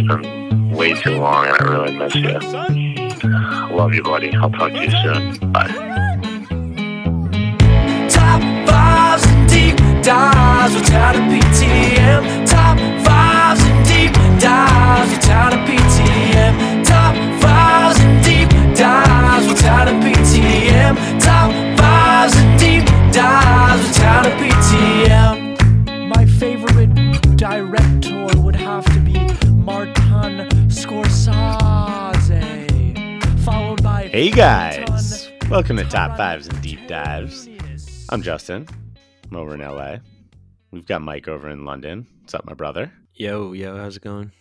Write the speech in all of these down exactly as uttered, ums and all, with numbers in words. It's been way too long, and I really miss you. Love you, buddy. I'll talk to you soon. Bye. Top fives and deep dives without a P T M. Top fives and deep dives without a P T M. Top fives and deep dives without a P T M. Top fives and deep dives without a P T M. My favorite director would have to be Martin Scorsese, followed by... Hey guys, welcome to Top Fives and Deep Dives. I'm Justin. I'm over in L A. We've got Mike over in London. What's up, my brother? Yo, yo, how's it going?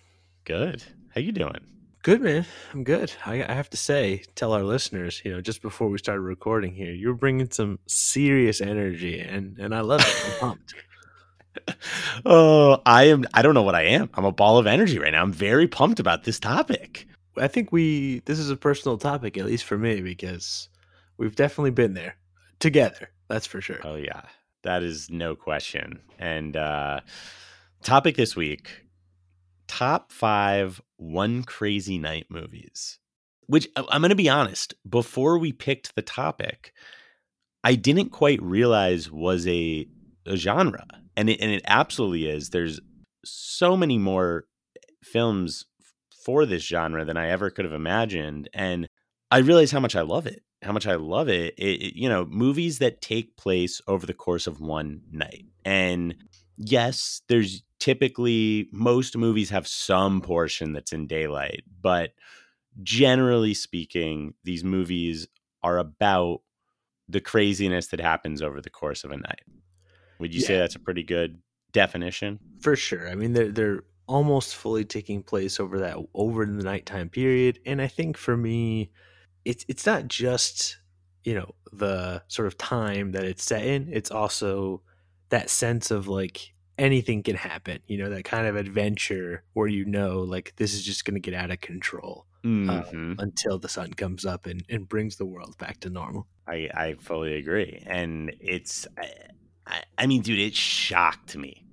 Good. How you doing? Good, man. I'm good. I, I have to say, tell our listeners, you know, just before we started recording here, you're bringing some serious energy, and, and I love it. I'm pumped. Oh, I am. I don't know what I am. I'm a ball of energy right now. I'm very pumped about this topic. I think we, this is a personal topic, at least for me, because we've definitely been there together. That's for sure. Oh, yeah. That is no question. And uh, topic this week, top five One Crazy Night movies, which I'm going to be honest, before we picked the topic, I didn't quite realize was a, a genre. And it, and it absolutely is. There's so many more films for this genre than I ever could have imagined. And I realize how much I love it, how much I love it. It, it you know, movies that take place over the course of one night. And yes, there's typically most movies have some portion that's in daylight. But generally speaking, these movies are about the craziness that happens over the course of a night. Would you yeah. say that's a pretty good definition? For sure. I mean, they're they're almost fully taking place over that over the nighttime period, and I think for me, it's it's not just, you know, the sort of time that it's set in. It's also that sense of like anything can happen. You know, that kind of adventure where you know, like this is just going to get out of control mm-hmm. uh, until the sun comes up and and brings the world back to normal. I I fully agree, and it's. I, I mean, dude, it shocked me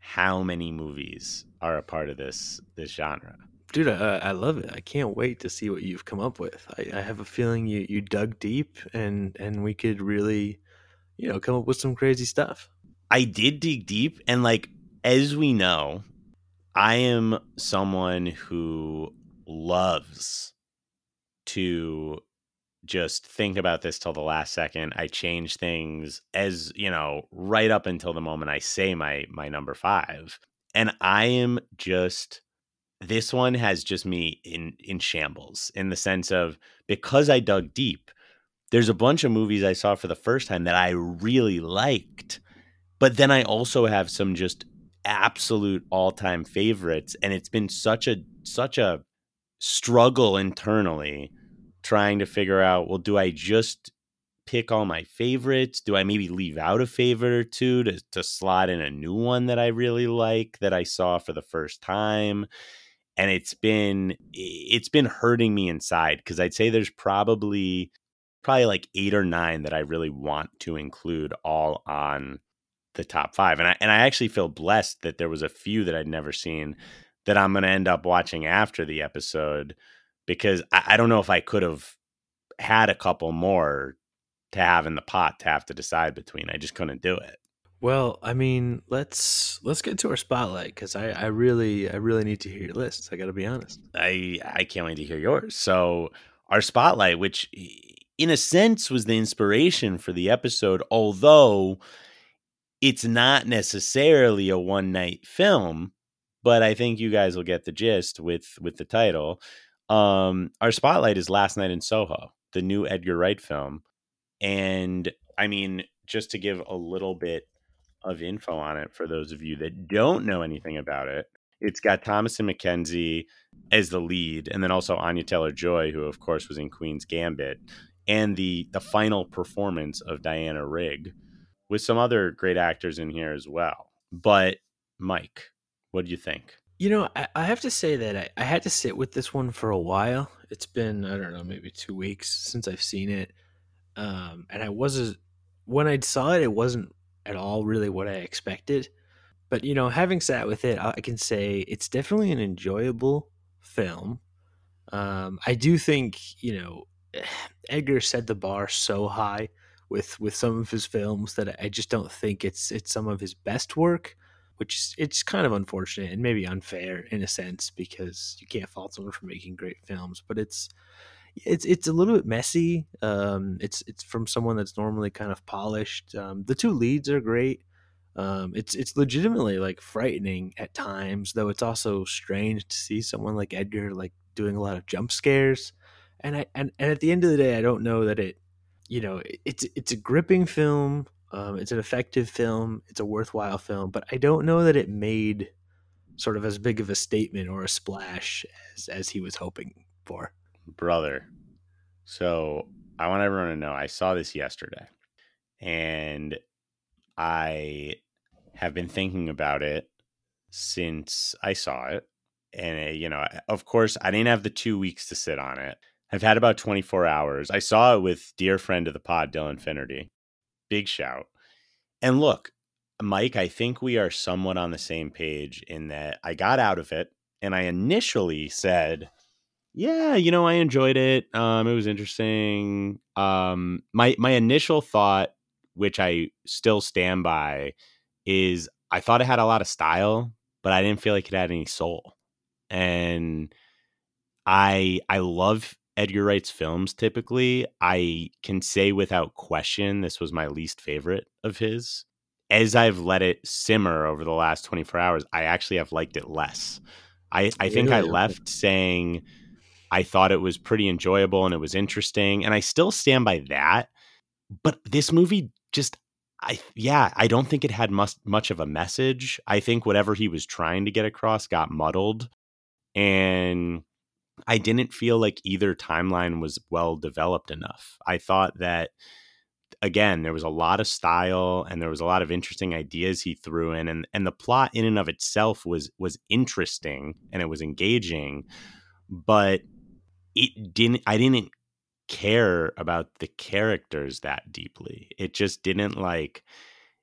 how many movies are a part of this this genre. Dude, I, I love it. I can't wait to see what you've come up with. I, I have a feeling you, you dug deep and, and we could really, you know, come up with some crazy stuff. I did dig deep. And like, as we know, I am someone who loves to just think about this till the last second. I change things, as you know, right up until the moment I say my my number five, and I am just, this one has just me in in shambles, in the sense of, because I dug deep, there's a bunch of movies I saw for the first time that I really liked, but then I also have some just absolute all-time favorites, and it's been such a such a struggle internally trying to figure out, well, do I just pick all my favorites? Do I maybe leave out a favorite or two to, to slot in a new one that I really like that I saw for the first time? And it's been it's been hurting me inside, because I'd say there's probably probably like eight or nine that I really want to include all on the top five. And I and I actually feel blessed that there was a few that I'd never seen that I'm going to end up watching after the episode, because I don't know if I could have had a couple more to have in the pot to have to decide between. I just couldn't do it. Well, I mean, let's let's get to our spotlight, because I, I really I really need to hear your lists. I got to be honest. I, I can't wait to hear yours. So our spotlight, which in a sense was the inspiration for the episode, although it's not necessarily a one night film, but I think you guys will get the gist with with the title. Um, our spotlight is Last Night in Soho, the new Edgar Wright film. And I mean, just to give a little bit of info on it, for those of you that don't know anything about it, it's got Thomas McKenzie as the lead, and then also Anya Taylor-Joy, who of course was in Queen's Gambit, and the, the final performance of Diana Rigg, with some other great actors in here as well. But Mike, what do you think? You know, I, I have to say that I, I had to sit with this one for a while. It's been, I don't know, maybe two weeks since I've seen it. Um, and I wasn't, when I saw it, it wasn't at all really what I expected. But, you know, having sat with it, I can say it's definitely an enjoyable film. Um, I do think, you know, Edgar set the bar so high with with some of his films that I just don't think it's it's some of his best work, which is, it's kind of unfortunate and maybe unfair in a sense, because you can't fault someone for making great films. But it's it's it's a little bit messy. Um, it's it's from someone that's normally kind of polished. Um, the two leads are great. Um, it's it's legitimately like frightening at times, though it's also strange to see someone like Edgar like doing a lot of jump scares. And I and, and at the end of the day, I don't know that it, you know, it, it's it's a gripping film. Um, it's an effective film. It's a worthwhile film. But I don't know that it made sort of as big of a statement or a splash as as he was hoping for. Brother, so I want everyone to know I saw this yesterday, and I have been thinking about it since I saw it. And, you know, of course, I didn't have the two weeks to sit on it. I've had about twenty-four hours. I saw it with dear friend of the pod, Dylan Finerty. Big shout. And look, Mike, I think we are somewhat on the same page in that I got out of it and I initially said, yeah, you know, I enjoyed it. Um, it was interesting. Um, my my initial thought, which I still stand by, is I thought it had a lot of style, but I didn't feel like it had any soul. And I I love Edgar Wright's films typically. I can say without question this was my least favorite of his. As I've let it simmer over the last twenty-four hours, I actually have liked it less. I, I think I left saying I thought it was pretty enjoyable and it was interesting. And I still stand by that. But this movie just... I yeah, I don't think it had much, much of a message. I think whatever he was trying to get across got muddled, and I didn't feel like either timeline was well developed enough. I thought that, again, there was a lot of style and there was a lot of interesting ideas he threw in, and, and the plot in and of itself was was interesting and it was engaging, but it didn't I didn't care about the characters that deeply. It just didn't like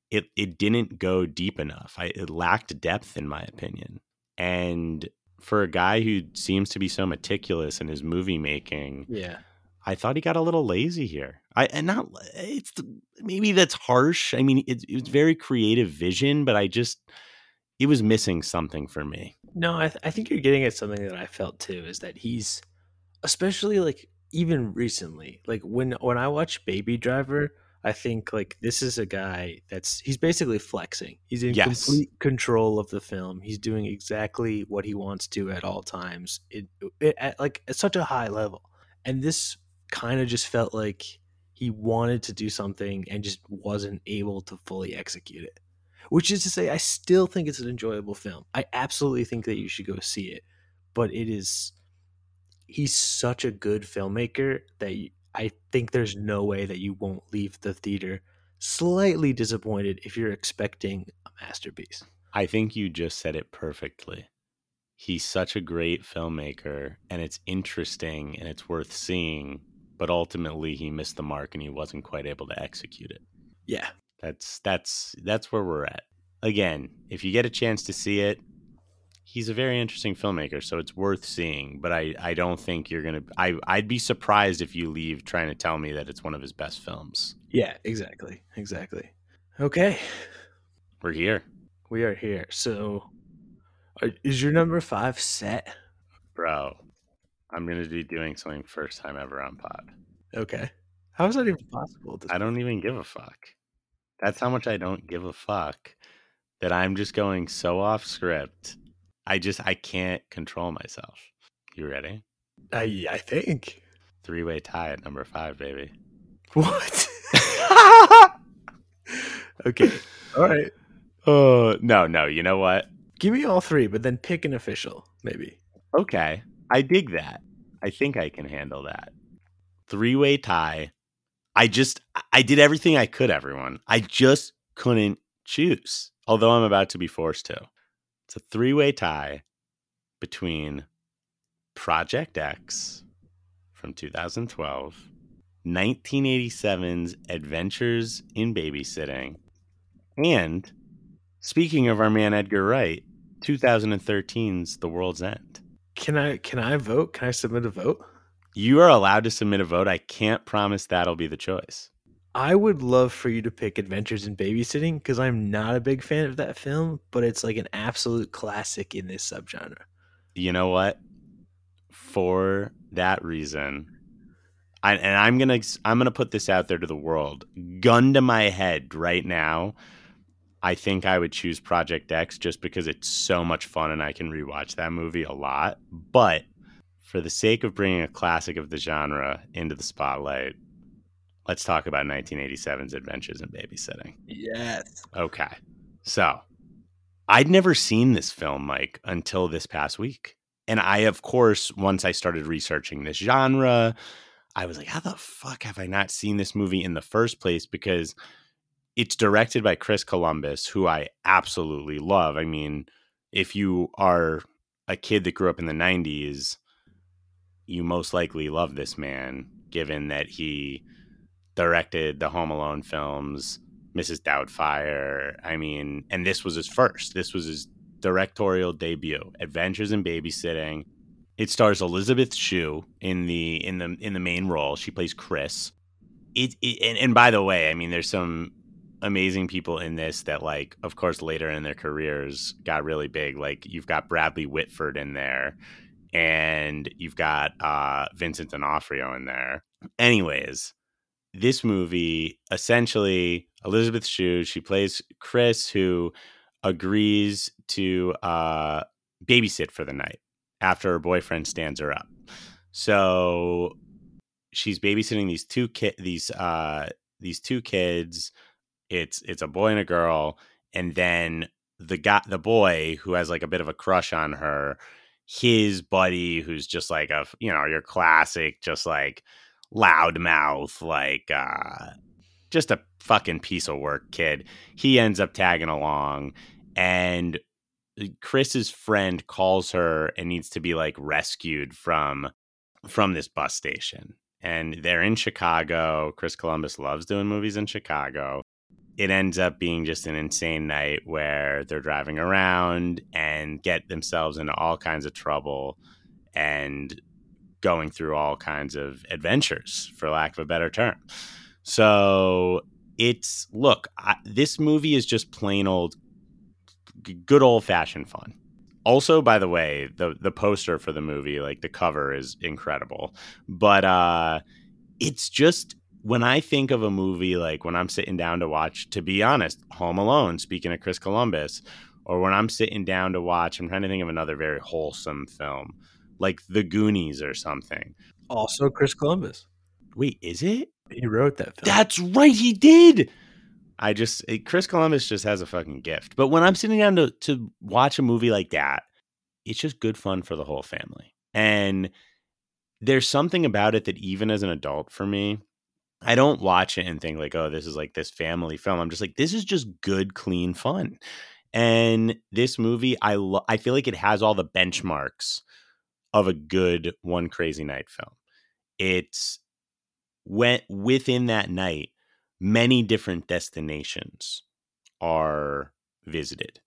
it it didn't go deep enough. I, it lacked depth in my opinion. And for a guy who seems to be so meticulous in his movie making, yeah, I thought he got a little lazy here. I and not it's maybe that's harsh. I mean, it, it was very creative vision, but I just it was missing something for me. No, I th- I think you're getting at something that I felt too, is that he's especially like even recently, like when when I watch Baby Driver, I think like this is a guy that's he's basically flexing. He's in yes. complete control of the film. He's doing exactly what he wants to at all times. It, it at like at such a high level. And this kind of just felt like he wanted to do something and just wasn't able to fully execute it. Which is to say, I still think it's an enjoyable film. I absolutely think that you should go see it, but it is. He's such a good filmmaker that you, I think there's no way that you won't leave the theater slightly disappointed if you're expecting a masterpiece. I think you just said it perfectly. He's such a great filmmaker, and it's interesting and it's worth seeing, but ultimately he missed the mark and he wasn't quite able to execute it. Yeah. That's that's that's where we're at. Again, if you get a chance to see it, he's a very interesting filmmaker, so it's worth seeing. But I, I don't think you're going to... I I'd be surprised if you leave trying to tell me that it's one of his best films. Yeah, exactly. Exactly. Okay. We're here. We are here. So are, is your number five set? Bro, I'm going to be doing something first time ever on pod. Okay. How is that even possible? I don't even give a fuck. That's how much I don't give a fuck that I'm just going so off script... I just, I can't control myself. You ready? I I think. Three-way tie at number five, baby. What? Okay. All right. Oh, no, no. You know what? Give me all three, but then pick an official, maybe. Okay. I dig that. I think I can handle that. Three-way tie. I just, I did everything I could, everyone. I just couldn't choose, although I'm about to be forced to. It's a three-way tie between Project X from two thousand twelve, nineteen eighty-seven's Adventures in Babysitting, and Speaking of our man Edgar Wright, twenty thirteen's The World's End. Can I can I vote? Can I submit a vote? You are allowed to submit a vote. I can't promise that'll be the choice. I would love for you to pick Adventures in Babysitting because I'm not a big fan of that film, but it's like an absolute classic in this subgenre. You know what? For that reason, I, and I'm gonna I'm gonna put this out there to the world, gun to my head right now, I think I would choose Project X just because it's so much fun and I can rewatch that movie a lot. But for the sake of bringing a classic of the genre into the spotlight, let's talk about nineteen eighty-seven's Adventures in Babysitting. Yes. Okay. So I'd never seen this film, Mike, until this past week. And I, of course, once I started researching this genre, I was like, how the fuck have I not seen this movie in the first place? Because it's directed by Chris Columbus, who I absolutely love. I mean, if you are a kid that grew up in the nineties, you most likely love this man, given that he directed the Home Alone films, Missus Doubtfire. I mean, and this was his first. This was his directorial debut, Adventures in Babysitting. It stars Elizabeth Shue in the in the in the main role. She plays Chris. It, it and, and by the way, I mean, there's some amazing people in this that, like, of course, later in their careers got really big. Like, you've got Bradley Whitford in there, and you've got uh, Vincent D'Onofrio in there. Anyways, this movie, essentially, Elizabeth Shue, she plays Chris, who agrees to uh, babysit for the night after her boyfriend stands her up. So she's babysitting these two ki- these uh, these two kids. It's it's a boy and a girl, and then the guy, the boy who has like a bit of a crush on her, his buddy who's just like a you know your classic just like loudmouth like uh, just a fucking piece of work kid. He ends up tagging along. And Chris's friend calls her and needs to be like rescued from from this bus station. And they're in Chicago. Chris Columbus loves doing movies in Chicago. It ends up being just an insane night where they're driving around and get themselves into all kinds of trouble and going through all kinds of adventures, for lack of a better term. So it's look, I, this movie is just plain old good old-fashioned fun. Also, by the way, the the poster for the movie, like the cover, is incredible. But uh, it's just, when I think of a movie, like when I'm sitting down to watch, to be honest, Home Alone, speaking of Chris Columbus, or when I'm sitting down to watch, I'm trying to think of another very wholesome film, like The Goonies or something. Also Chris Columbus. Wait, is it? He wrote that film. That's right, he did! I just, Chris Columbus just has a fucking gift. But when I'm sitting down to, to watch a movie like that, it's just good fun for the whole family. And there's something about it that even as an adult for me, I don't watch it and think like, oh, this is like this family film. I'm just like, this is just good, clean fun. And this movie, I lo- I feel like it has all the benchmarks of a good One Crazy Night film. It's went within that night. Many different destinations are visited.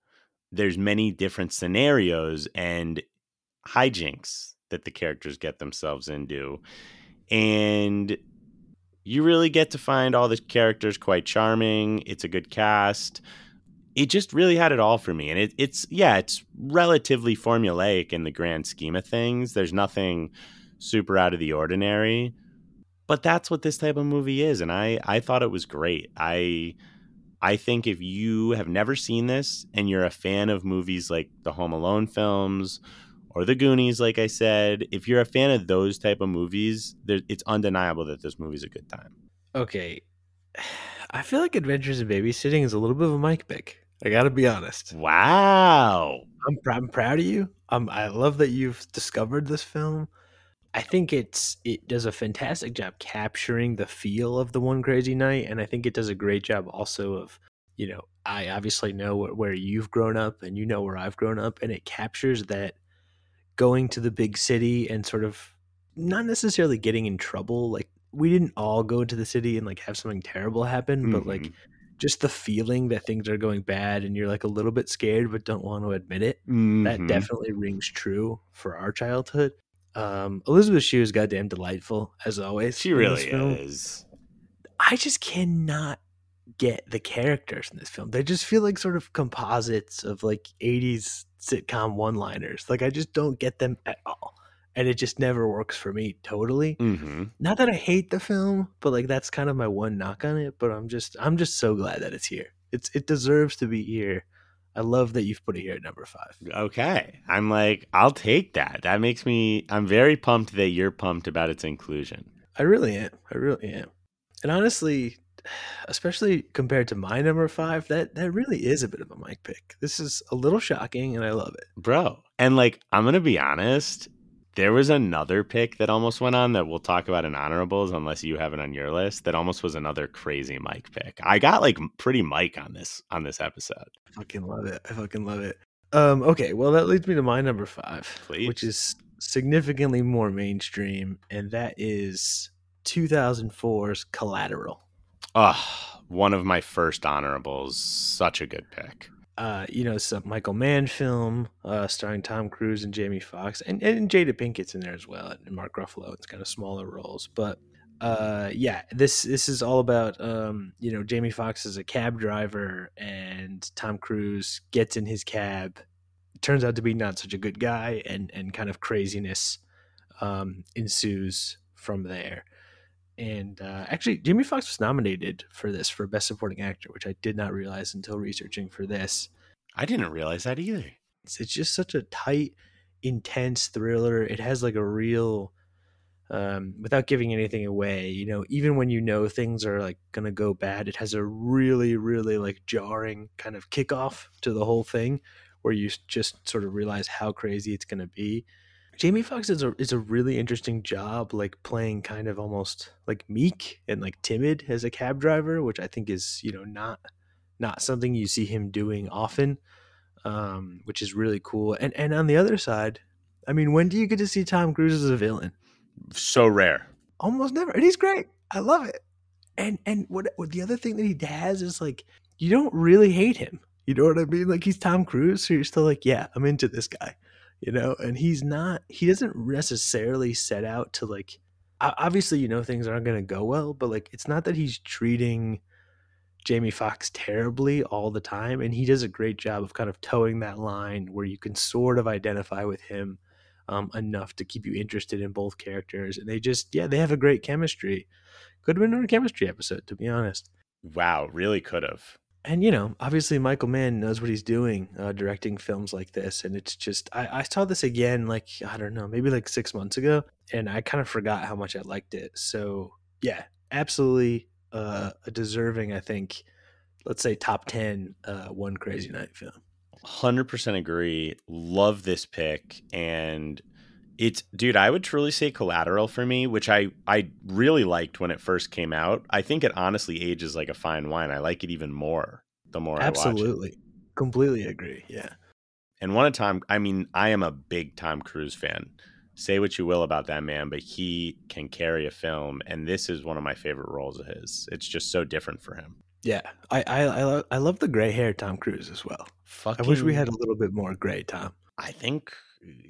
There's many different scenarios and hijinks that the characters get themselves into. And you really get to find all the characters quite charming. It's a good cast. It just really had it all for me. And it, it's, yeah, it's relatively formulaic in the grand scheme of things. There's nothing super out of the ordinary. But that's what this type of movie is, and I, I thought it was great. I I think if you have never seen this and you're a fan of movies like the Home Alone films or the Goonies, like I said, if you're a fan of those type of movies, there, it's undeniable that this movie's a good time. Okay. I feel like Adventures in Babysitting is a little bit of a mic pick. I got to be honest. Wow. I'm, I'm proud of you. Um, I love that you've discovered this film. I think it's it does a fantastic job capturing the feel of the One Crazy Night, and I think it does a great job also of, you know, I obviously know where you've grown up and you know where I've grown up, and it captures that going to the big city and sort of not necessarily getting in trouble. Like, we didn't all go to the city and like have something terrible happen, mm-hmm. but like just the feeling that things are going bad and you're like a little bit scared but don't want to admit it. Mm-hmm. That definitely rings true for our childhood. Um, Elizabeth Shue is goddamn delightful as always. She really is. I just cannot get the characters in this film. They just feel like sort of composites of like eighties sitcom one-liners. Like I just don't get them at all. And it just never works for me totally. Mm-hmm. Not that I hate the film, but like that's kind of my one knock on it. But I'm just I'm just so glad that it's here. It's it deserves to be here. I love that you've put it here at number five. Okay. I'm like, I'll take that. That makes me I'm very pumped that you're pumped about its inclusion. I really am. I really am. And honestly, especially compared to my number five, that that really is a bit of a mic pick. This is a little shocking and I love it. Bro. And like I'm gonna be honest. There was another pick that almost went on that we'll talk about in honorables, unless you have it on your list. That almost was another crazy Mike pick. I got like pretty Mike on this on this episode. I fucking love it. I fucking love it. Um, okay, well that leads me to my number five, Please. Which is significantly more mainstream, and that is two thousand four's Collateral. Oh, one of my first honorables. Such a good pick. Uh, you know, some Michael Mann film uh, starring Tom Cruise and Jamie Foxx and, and Jada Pinkett's in there as well. And Mark Ruffalo. It's kind of smaller roles. But uh, yeah, this this is all about, um, you know, Jamie Foxx is a cab driver and Tom Cruise gets in his cab. Turns out to be not such a good guy and, and kind of craziness um, ensues from there. And uh, actually, Jamie Foxx was nominated for this for Best Supporting Actor, which I did not realize until researching for this. I didn't realize that either. It's, it's just such a tight, intense thriller. It has like a real, um, without giving anything away, you know, even when you know things are like going to go bad, it has a really, really like jarring kind of kickoff to the whole thing where you just sort of realize how crazy it's going to be. Jamie Foxx is a is a really interesting job, like playing kind of almost like meek and like timid as a cab driver, which I think is, you know, not not something you see him doing often, um, which is really cool. And and on the other side, I mean, when do you get to see Tom Cruise as a villain? So rare, almost never, and he's great. I love it. And and what, what the other thing that he has is like you don't really hate him. You know what I mean? Like he's Tom Cruise, so you're still like, yeah, I'm into this guy. You know, and he's not, he doesn't necessarily set out to like, obviously, you know, things aren't going to go well, but like, it's not that he's treating Jamie Foxx terribly all the time. And he does a great job of kind of towing that line where you can sort of identify with him um, enough to keep you interested in both characters. And they just, yeah, they have a great chemistry. Could have been another chemistry episode, to be honest. Wow, really could have. And, you know, obviously Michael Mann knows what he's doing, uh, directing films like this. And it's just, I, I saw this again, like, I don't know, maybe like six months ago. And I kind of forgot how much I liked it. So, yeah, absolutely uh, a deserving, I think, let's say top ten uh, One Crazy Night film. one hundred percent agree. Love this pick. And it's, dude, I would truly say Collateral for me, which I, I really liked when it first came out. I think it honestly ages like a fine wine. I like it even more the more Absolutely. I watch it. Absolutely. Completely agree. Yeah. And one of Tom, I mean, I am a big Tom Cruise fan. Say what you will about that man, but he can carry a film. And this is one of my favorite roles of his. It's just so different for him. Yeah. I, I, I, lo- I love the gray hair Tom Cruise as well. Fucking... I wish we had a little bit more gray, Tom. I think...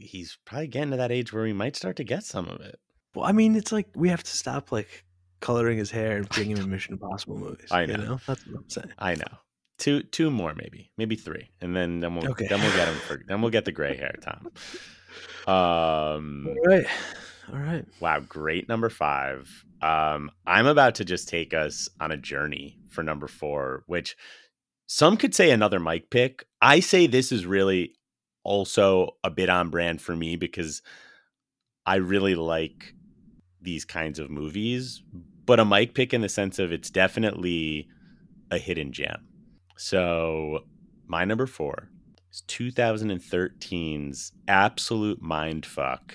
he's probably getting to that age where we might start to get some of it. Well, I mean, it's like we have to stop like coloring his hair and bring him in Mission Impossible movies. I know. You know, that's what I'm saying. I know. Two, two more, maybe, maybe three, and then then we'll okay. then we'll get him. For, then we'll get the gray hair, Tom. Um. All right. All right. Wow, great number five. Um, I'm about to just take us on a journey for number four, which some could say another Mike pick. I say this is really. Also a bit on brand for me because I really like these kinds of movies, but a mic pick in the sense of it's definitely a hidden gem. So my number four is twenty thirteen's absolute mindfuck,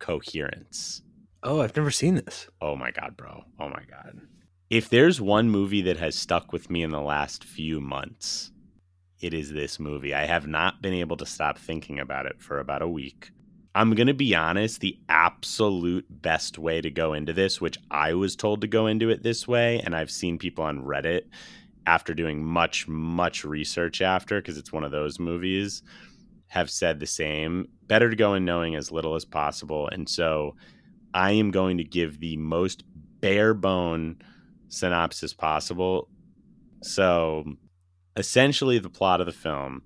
Coherence. Oh, I've never seen this. Oh my God, bro. Oh my God. If there's one movie that has stuck with me in the last few months, it is this movie. I have not been able to stop thinking about it for about a week. I'm going to be honest, the absolute best way to go into this, which I was told to go into it this way, and I've seen people on Reddit after doing much, much research after, because it's one of those movies, have said the same. Better to go in knowing as little as possible. And so I am going to give the most bare bone synopsis possible. So essentially the plot of the film,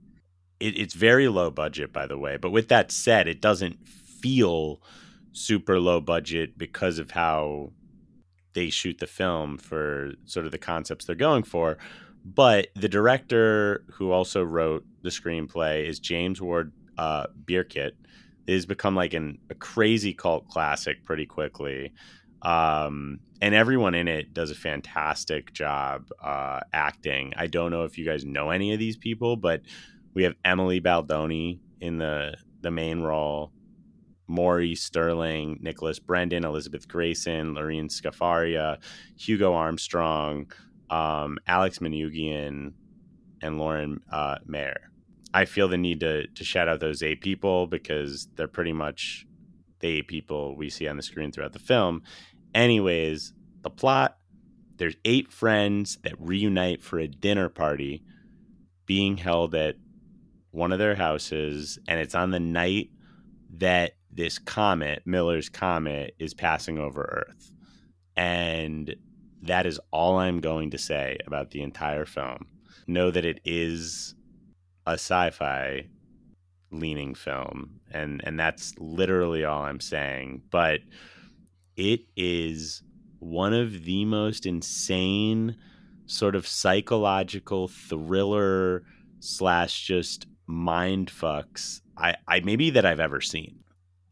it, it's very low budget, by the way. But with that said, it doesn't feel super low budget because of how they shoot the film for sort of the concepts they're going for. But the director who also wrote the screenplay is James Ward uh, Birkitt. It has become like an, a crazy cult classic pretty quickly. Um, and everyone in it does a fantastic job uh, acting. I don't know if you guys know any of these people, but we have Emily Baldoni in the, the main role. Maury Sterling, Nicholas Brendan, Elizabeth Grayson, Lorene Scafaria, Hugo Armstrong, um, Alex Manoogian, and Lauren uh, Mayer. I feel the need to to shout out those eight people because they're pretty much the eight people we see on the screen throughout the film. Anyways, the plot, there's eight friends that reunite for a dinner party being held at one of their houses, and it's on the night that this comet, Miller's comet, is passing over Earth. And that is all I'm going to say about the entire film. Know that it is a sci-fi leaning film, and and that's literally all I'm saying. But it is one of the most insane sort of psychological thriller slash just mind fucks I, I maybe that I've ever seen.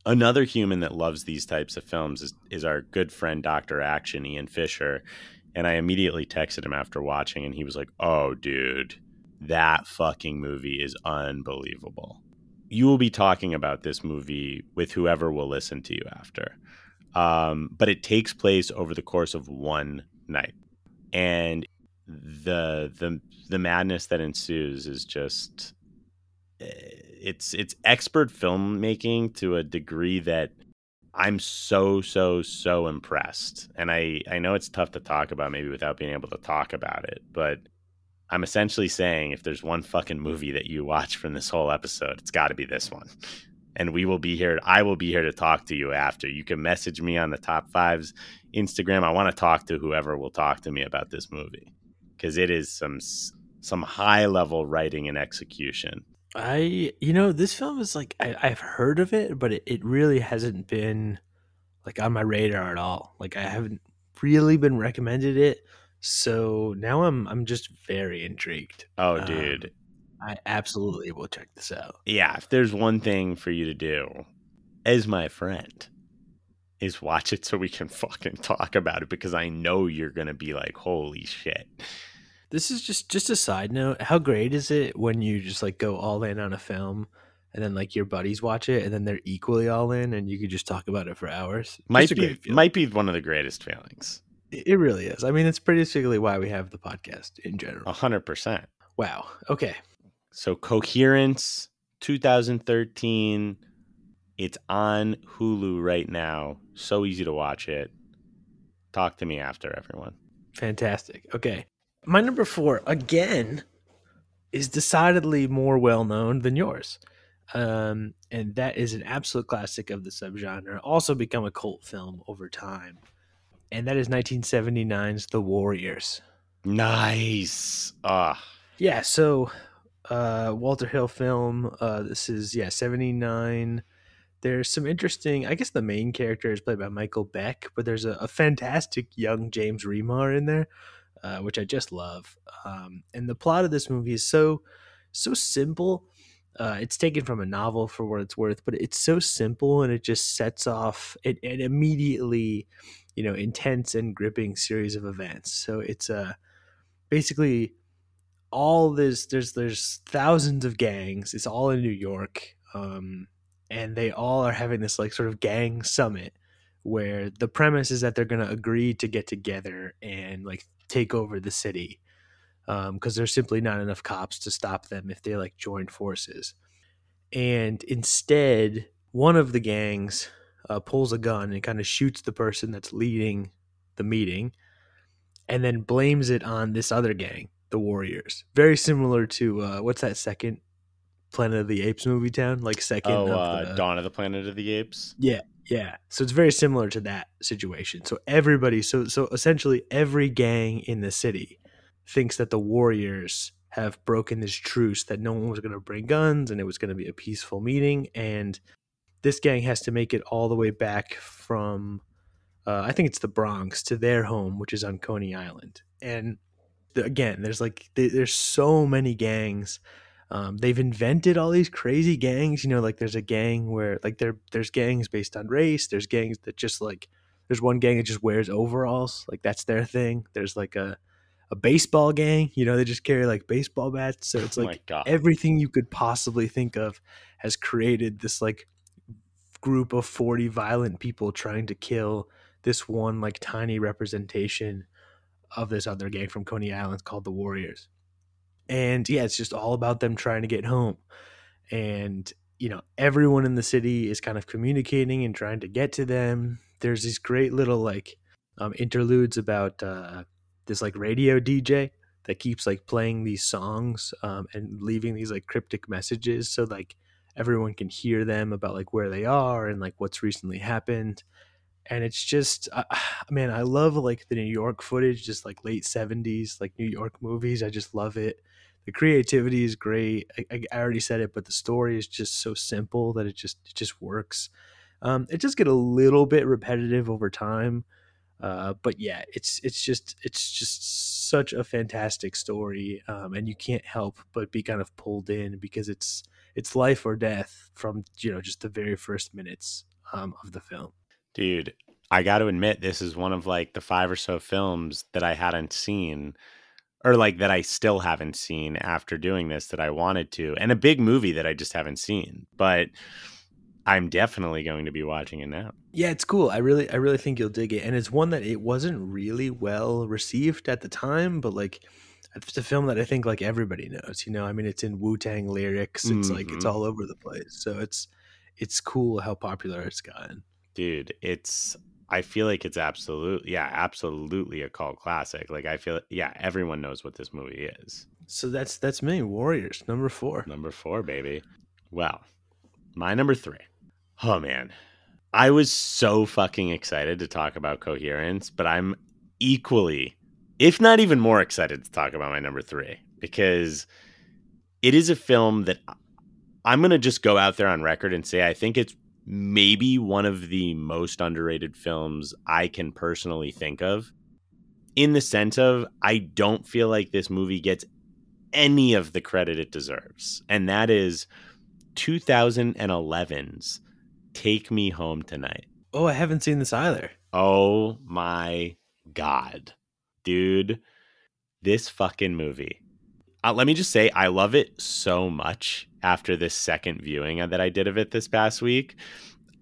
Another human that loves these types of films is, is our good friend, Doctor Action, Ian Fisher. And I immediately texted him after watching, and he was like, oh, dude, that fucking movie is unbelievable. You will be talking about this movie with whoever will listen to you after. Um, but it takes place over the course of one night. And the the the madness that ensues is just... It's it's expert filmmaking to a degree that I'm so, so, so impressed. And I, I know it's tough to talk about maybe without being able to talk about it, but I'm essentially saying if there's one fucking movie that you watch from this whole episode, it's got to be this one. And we will be here. I will be here to talk to you after. You can message me on the Top Fives Instagram. I want to talk to whoever will talk to me about this movie because it is some some high level writing and execution. I, you know, this film is like, I, I've heard of it, but it, it really hasn't been like on my radar at all. Like I haven't really been recommended it. So now I'm, I'm just very intrigued. Oh, um, dude. I absolutely will check this out. Yeah. If there's one thing for you to do as my friend is watch it so we can fucking talk about it, because I know you're going to be like, holy shit. This is just, just a side note. How great is it when you just like go all in on a film and then like your buddies watch it and then they're equally all in and you could just talk about it for hours? Might be, might be one of the greatest feelings. It really is. I mean, it's pretty significantly why we have the podcast in general. A hundred percent. Wow. Okay. So Coherence twenty thirteen. It's on Hulu right now. So easy to watch it. Talk to me after, everyone. Fantastic. Okay. My number four, again, is decidedly more well-known than yours. Um, and that is an absolute classic of the subgenre, also become a cult film over time. And that is nineteen seventy-nine's The Warriors. Nice. Ah. Yeah, so uh, Walter Hill film, uh, this is, yeah, seventy-nine. There's some interesting, I guess the main character is played by Michael Beck, but there's a, a fantastic young James Remar in there. Uh, which I just love. Um, and the plot of this movie is so, so simple. Uh, it's taken from a novel for what it's worth, but it's so simple and it just sets off an, an immediately, you know, intense and gripping series of events. So it's uh, basically all this, there's, there's thousands of gangs. It's all in New York. Um, and they all are having this like sort of gang summit where the premise is that they're going to agree to get together and like take over the city um because there's simply not enough cops to stop them if they like join forces. And instead one of the gangs uh, pulls a gun and kind of shoots the person that's leading the meeting and then blames it on this other gang The Warriors. Very similar to uh, what's that second Planet of the Apes movie town? Like second oh, uh, the, Dawn of the Planet of the Apes. Yeah, yeah. So it's very similar to that situation. So everybody, so so essentially every gang in the city thinks that the Warriors have broken this truce that no one was going to bring guns and it was going to be a peaceful meeting. And this gang has to make it all the way back from, uh, I think it's the Bronx, to their home, which is on Coney Island. And the, again, there's like, th- there's so many gangs. Um, they've invented all these crazy gangs, you know, like there's a gang where like there there's gangs based on race. There's gangs that just like, there's one gang that just wears overalls. Like that's their thing. There's like a, a baseball gang, you know, they just carry like baseball bats. So it's like oh everything you could possibly think of has created this like group of forty violent people trying to kill this one like tiny representation of this other gang from Coney Island called the Warriors. And yeah, it's just all about them trying to get home. And, you know, everyone in the city is kind of communicating and trying to get to them. There's these great little like um, interludes about, uh, this like radio D J that keeps like playing these songs um, and leaving these like cryptic messages so like everyone can hear them about like where they are and like what's recently happened. And it's just, uh, man, I love like the New York footage, just like late seventies, like New York movies. I just love it. The creativity is great. I, I already said it, but the story is just so simple that it just, it just works. Um, it just get a little bit repetitive over time. Uh, but yeah, it's it's just it's just such a fantastic story, um, and you can't help but be kind of pulled in because it's it's life or death from you know just the very first minutes um, of the film. Dude, I got to admit, this is one of like the five or so films that I hadn't seen, or like that I still haven't seen after doing this that I wanted to, and a big movie that I just haven't seen, but. I'm definitely going to be watching it now. Yeah, it's cool. I really I really think you'll dig it. And it's one that it wasn't really well received at the time, but like it's a film that I think like everybody knows, you know. I mean, it's in Wu-Tang lyrics. It's mm-hmm. like it's all over the place. So it's it's cool how popular it's gotten. Dude, it's I feel like it's absolutely yeah, absolutely a cult classic. Like I feel yeah, everyone knows what this movie is. So that's that's me, Warriors, number four. Number four, baby. Well, my number three. Oh, man, I was so fucking excited to talk about Coherence, but I'm equally, if not even more excited to talk about my number three, because it is a film that I'm going to just go out there on record and say I think it's maybe one of the most underrated films I can personally think of, in the sense of I don't feel like this movie gets any of the credit it deserves, and that is twenty eleven's Take Me Home Tonight. Oh, I haven't seen this either. Oh my God. Dude, this fucking movie. Uh, let me just say, I love it so much after this second viewing that I did of it this past week.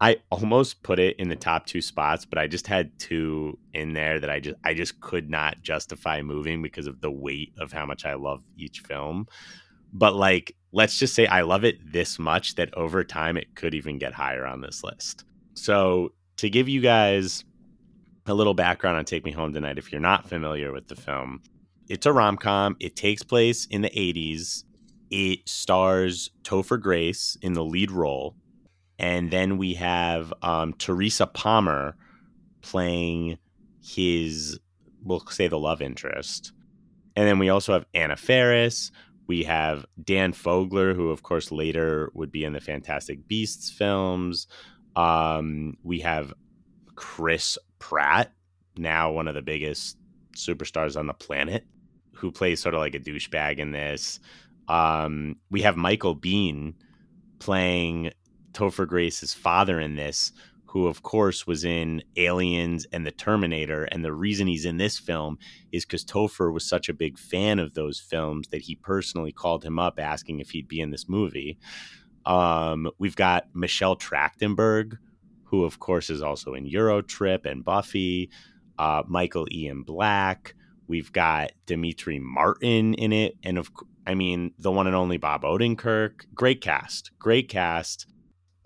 I almost put it in the top two spots, but I just had two in there that I just I just could not justify moving because of the weight of how much I love each film. But like, let's just say I love it this much that over time it could even get higher on this list. So to give you guys a little background on Take Me Home Tonight, if you're not familiar with the film, it's a rom-com. It takes place in the eighties. It stars Topher Grace in the lead role. And then we have um, Teresa Palmer playing his, we'll say the love interest. And then we also have Anna Faris. We have Dan Fogler, who, of course, later would be in the Fantastic Beasts films. Um, we have Chris Pratt, now one of the biggest superstars on the planet, who plays sort of like a douchebag in this. Um, we have Michael Bean playing Topher Grace's father in this, who, of course, was in Aliens and The Terminator. And the reason he's in this film is because Topher was such a big fan of those films that he personally called him up asking if he'd be in this movie. Um, we've got Michelle Trachtenberg, who, of course, is also in Eurotrip and Buffy, uh, Michael Ian Black. We've got Dimitri Martin in it. And, of, I mean, the one and only Bob Odenkirk. Great cast. Great cast.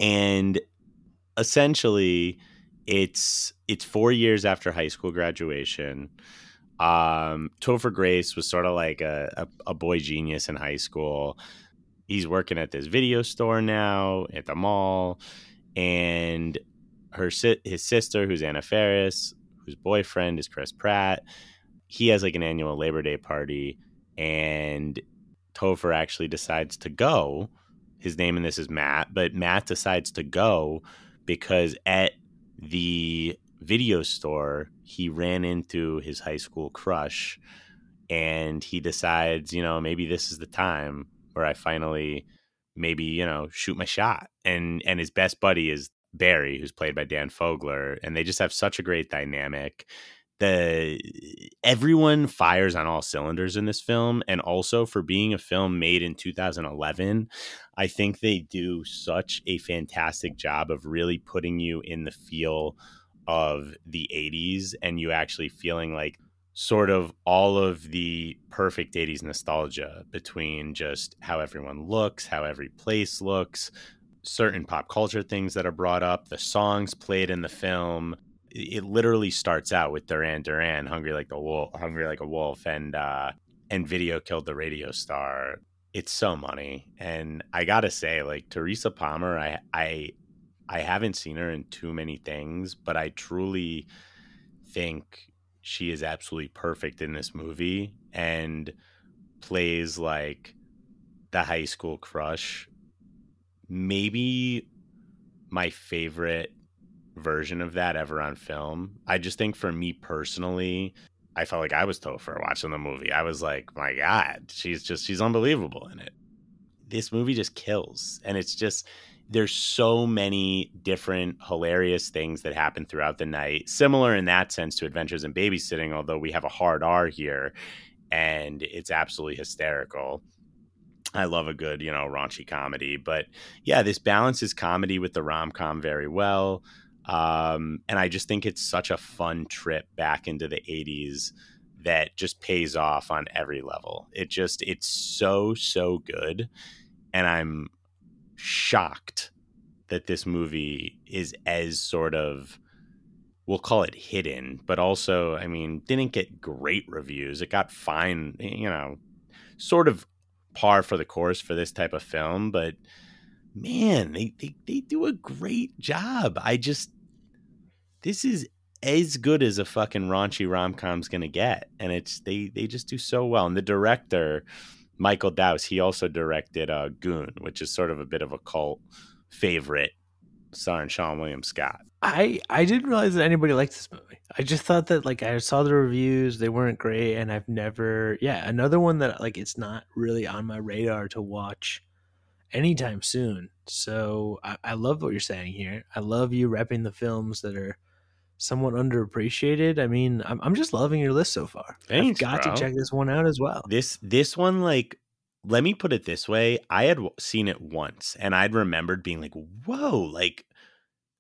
And essentially, it's it's four years after high school graduation. Um, Topher Grace was sort of like a, a, a boy genius in high school. He's working at this video store now at the mall, and her his sister, who's Anna Faris, whose boyfriend is Chris Pratt. He has like an annual Labor Day party, and Topher actually decides to go. His name in this is Matt, but Matt decides to go because at the video store, he ran into his high school crush, and he decides, you know, maybe this is the time where I finally maybe, you know, shoot my shot. And and his best buddy is Barry, who's played by Dan Fogler, and they just have such a great dynamic. The everyone fires on all cylinders in this film, and also for being a film made in two thousand eleven, I think they do such a fantastic job of really putting you in the feel of the eighties, and you actually feeling like sort of all of the perfect eighties nostalgia between just how everyone looks, how every place looks, certain pop culture things that are brought up, the songs played in the film. It literally starts out with Duran Duran, "Hungry Like the Wolf," "Hungry Like a Wolf," and uh, and "Video Killed the Radio Star." It's so money, and I gotta say, like Teresa Palmer, I I I haven't seen her in too many things, but I truly think she is absolutely perfect in this movie and plays like the high school crush. Maybe my favorite version of that ever on film. I just think for me personally, I felt like I was Topher watching the movie. I was like, my God, she's just, she's unbelievable in it. This movie just kills. And it's just, there's so many different hilarious things that happen throughout the night, similar in that sense to Adventures in Babysitting, although we have a hard R here, and it's absolutely hysterical. I love a good, you know, raunchy comedy, but yeah, this balances comedy with the rom-com very well. Um, and I just think it's such a fun trip back into the eighties that just pays off on every level. It just, it's so, so good. And I'm shocked that this movie is as sort of, we'll call it hidden, but also, I mean, didn't get great reviews. It got fine, you know, sort of par for the course for this type of film, but man, they, they they do a great job. I just, this is as good as a fucking raunchy rom-com's gonna get, and it's they they just do so well. And the director, Michael Douse, he also directed uh, Goon, which is sort of a bit of a cult favorite, starring Sean William Scott. I I didn't realize that anybody liked this movie. I just thought that, like, I saw the reviews, they weren't great, and I've never, yeah, another one that, like, it's not really on my radar to watch anytime soon. So I, I love what you're saying here. I love you repping the films that are somewhat underappreciated. I mean, I'm, I'm just loving your list so far. Thanks, I've got bro. to check this one out as well. This this one, like, let me put it this way. I had seen it once, and I'd remembered being like, whoa, like,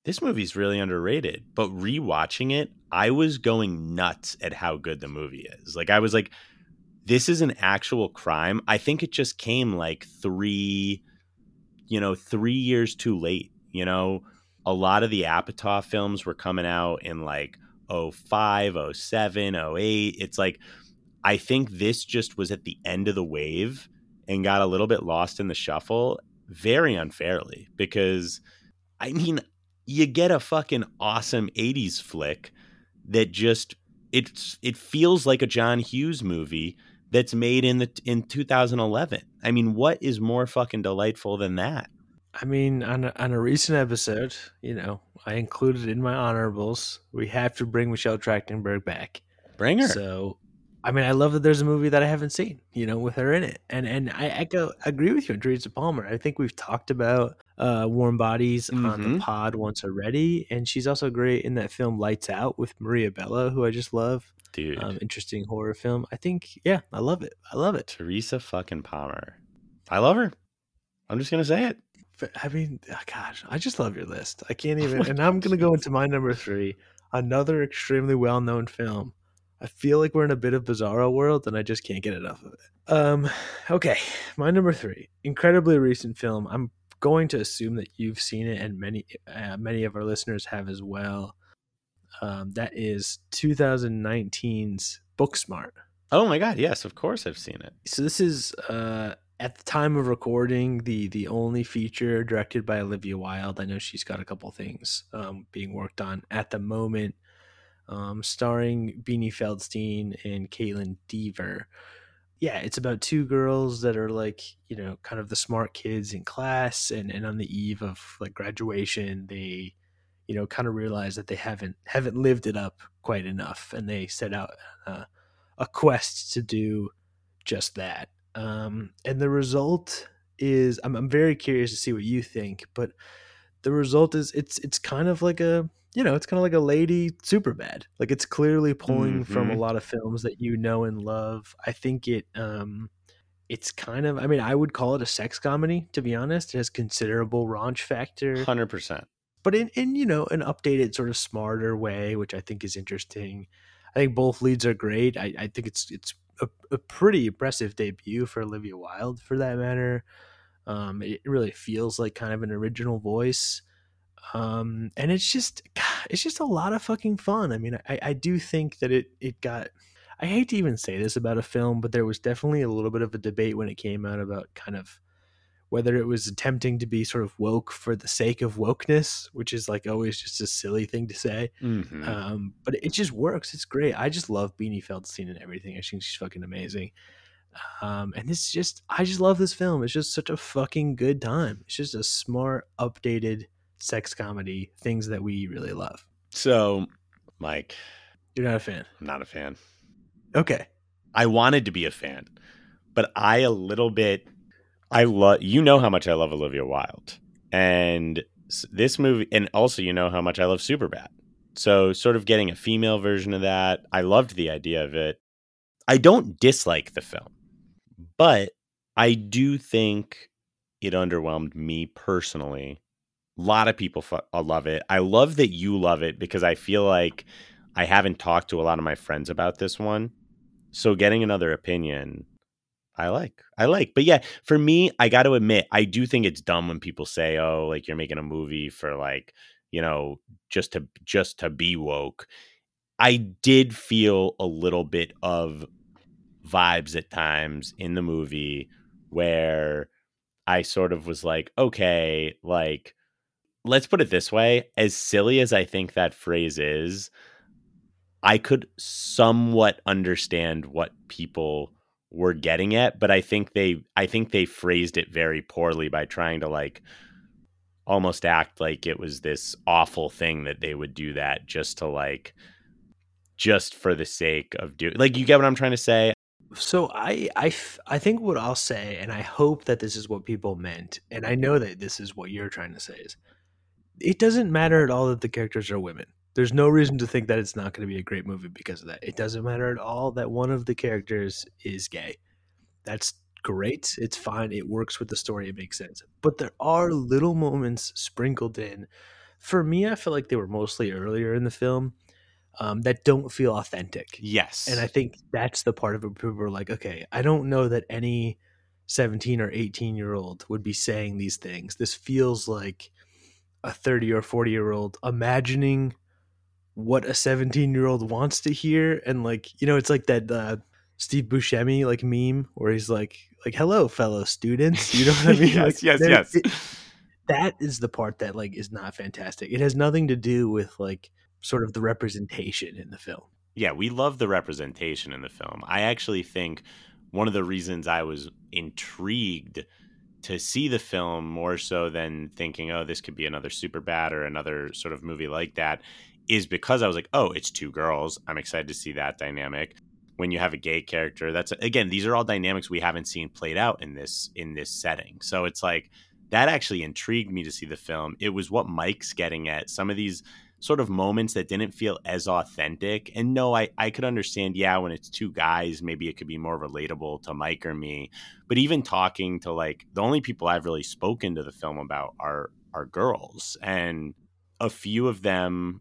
this movie's really underrated. But rewatching it, I was going nuts at how good the movie is. Like, I was like, this is an actual crime. I think it just came like three... you know, three years too late. You know, a lot of the Apatow films were coming out in like oh five, oh seven, oh eight. It's like, I think this just was at the end of the wave and got a little bit lost in the shuffle very unfairly, because, I mean, you get a fucking awesome eighties flick that just, it's, it feels like a John Hughes movie that's made in the in two thousand eleven. I mean, what is more fucking delightful than that? I mean, on a, on a recent episode, you know, I included in my honorables, we have to bring Michelle Trachtenberg back. Bring her. So, I mean, I love that there's a movie that I haven't seen, you know, with her in it. And and I echo, agree with you, Teresa Palmer. I think we've talked about uh, Warm Bodies mm-hmm. on the pod once already, and she's also great in that film Lights Out with Maria Bello, who I just love. Dude, um, interesting horror film. I think, yeah, I love it. I love it. Teresa fucking Palmer. I love her. I'm just gonna say it. But, I mean, oh, gosh, I just love your list. I can't even. And I'm gonna go into my number three. Another extremely well-known film. I feel like we're in a bit of bizarro world, and I just can't get enough of it. Um, okay, my number three, incredibly recent film. I'm going to assume that you've seen it, and many, uh, many of our listeners have as well. Um, that is twenty nineteen's Booksmart. Oh my God. Yes, of course I've seen it. So this is, uh, at the time of recording, the the only feature directed by Olivia Wilde. I know she's got a couple things um, being worked on at the moment, um, starring Beanie Feldstein and Caitlin Dever. Yeah, it's about two girls that are like, you know, kind of the smart kids in class, and, and on the eve of like graduation, they, you know, kind of realize that they haven't haven't lived it up quite enough, and they set out uh, a quest to do just that. Um, and the result is, I'm, I'm very curious to see what you think, but the result is it's, it's kind of like a, you know, it's kind of like a Lady Superbad. Like it's clearly pulling mm-hmm. from a lot of films that you know and love. I think it, um, it's kind of, I mean, I would call it a sex comedy, to be honest. It has considerable raunch factor. one hundred percent. But in, in, you know, an updated sort of smarter way, which I think is interesting. I think both leads are great. I, I think it's, it's, A, a pretty impressive debut for Olivia Wilde, for that matter. Um, it really feels like kind of an original voice. Um, and it's just, it's just a lot of fucking fun. I mean, I, I do think that it, it got, I hate to even say this about a film, but there was definitely a little bit of a debate when it came out about kind of whether it was attempting to be sort of woke for the sake of wokeness, which is like always just a silly thing to say. Mm-hmm. Um, but it just works. It's great. I just love Beanie Feldstein and everything. I think she's fucking amazing. Um, and it's just, I just love this film. It's just such a fucking good time. It's just a smart, updated sex comedy, things that we really love. So, Mike. You're not a fan? I'm not a fan. Okay. I wanted to be a fan, but I a little bit... I love, you know how much I love Olivia Wilde and this movie. And also, you know how much I love Superbad. So sort of getting a female version of that. I loved the idea of it. I don't dislike the film, but I do think it underwhelmed me personally. A lot of people f- love it. I love that you love it because I feel like I haven't talked to a lot of my friends about this one. So getting another opinion, I like, I like, but yeah, for me, I got to admit, I do think it's dumb when people say, oh, like you're making a movie for like, you know, just to, just to be woke. I did feel a little bit of vibes at times in the movie where I sort of was like, okay, like, let's put it this way. As silly as I think that phrase is, I could somewhat understand what people we're getting at, but I think they I think they phrased it very poorly by trying to like almost act like it was this awful thing that they would do that just to like just for the sake of do like you get what I'm trying to say. So I, I, I think what I'll say, and I hope that this is what people meant, and I know that this is what you're trying to say, is it doesn't matter at all that the characters are women. There's no reason to think that it's not going to be a great movie because of that. It doesn't matter at all that one of the characters is gay. That's great. It's fine. It works with the story. It makes sense. But there are little moments sprinkled in. For me, I feel like they were mostly earlier in the film um, that don't feel authentic. Yes. And I think that's the part of it where we're like, okay, I don't know that any seventeen or eighteen year old would be saying these things. This feels like a thirty or forty year old imagining what a seventeen year old wants to hear. And like, you know, it's like that uh, Steve Buscemi like meme where he's like, like, hello, fellow students. You know what I mean? yes, like, yes, yes. It, that is the part that like is not fantastic. It has nothing to do with like sort of the representation in the film. Yeah, we love the representation in the film. I actually think one of the reasons I was intrigued to see the film more so than thinking, oh, this could be another Superbad or another sort of movie like that, is because I was like, oh, it's two girls. I'm excited to see that dynamic. When you have a gay character, that's, again, these are all dynamics we haven't seen played out in this in this setting. So it's like, that actually intrigued me to see the film. It was what Mike's getting at. Some of these sort of moments that didn't feel as authentic. And no, I, I could understand, yeah, when it's two guys, maybe it could be more relatable to Mike or me. But even talking to, like, the only people I've really spoken to the film about are are girls. And a few of them,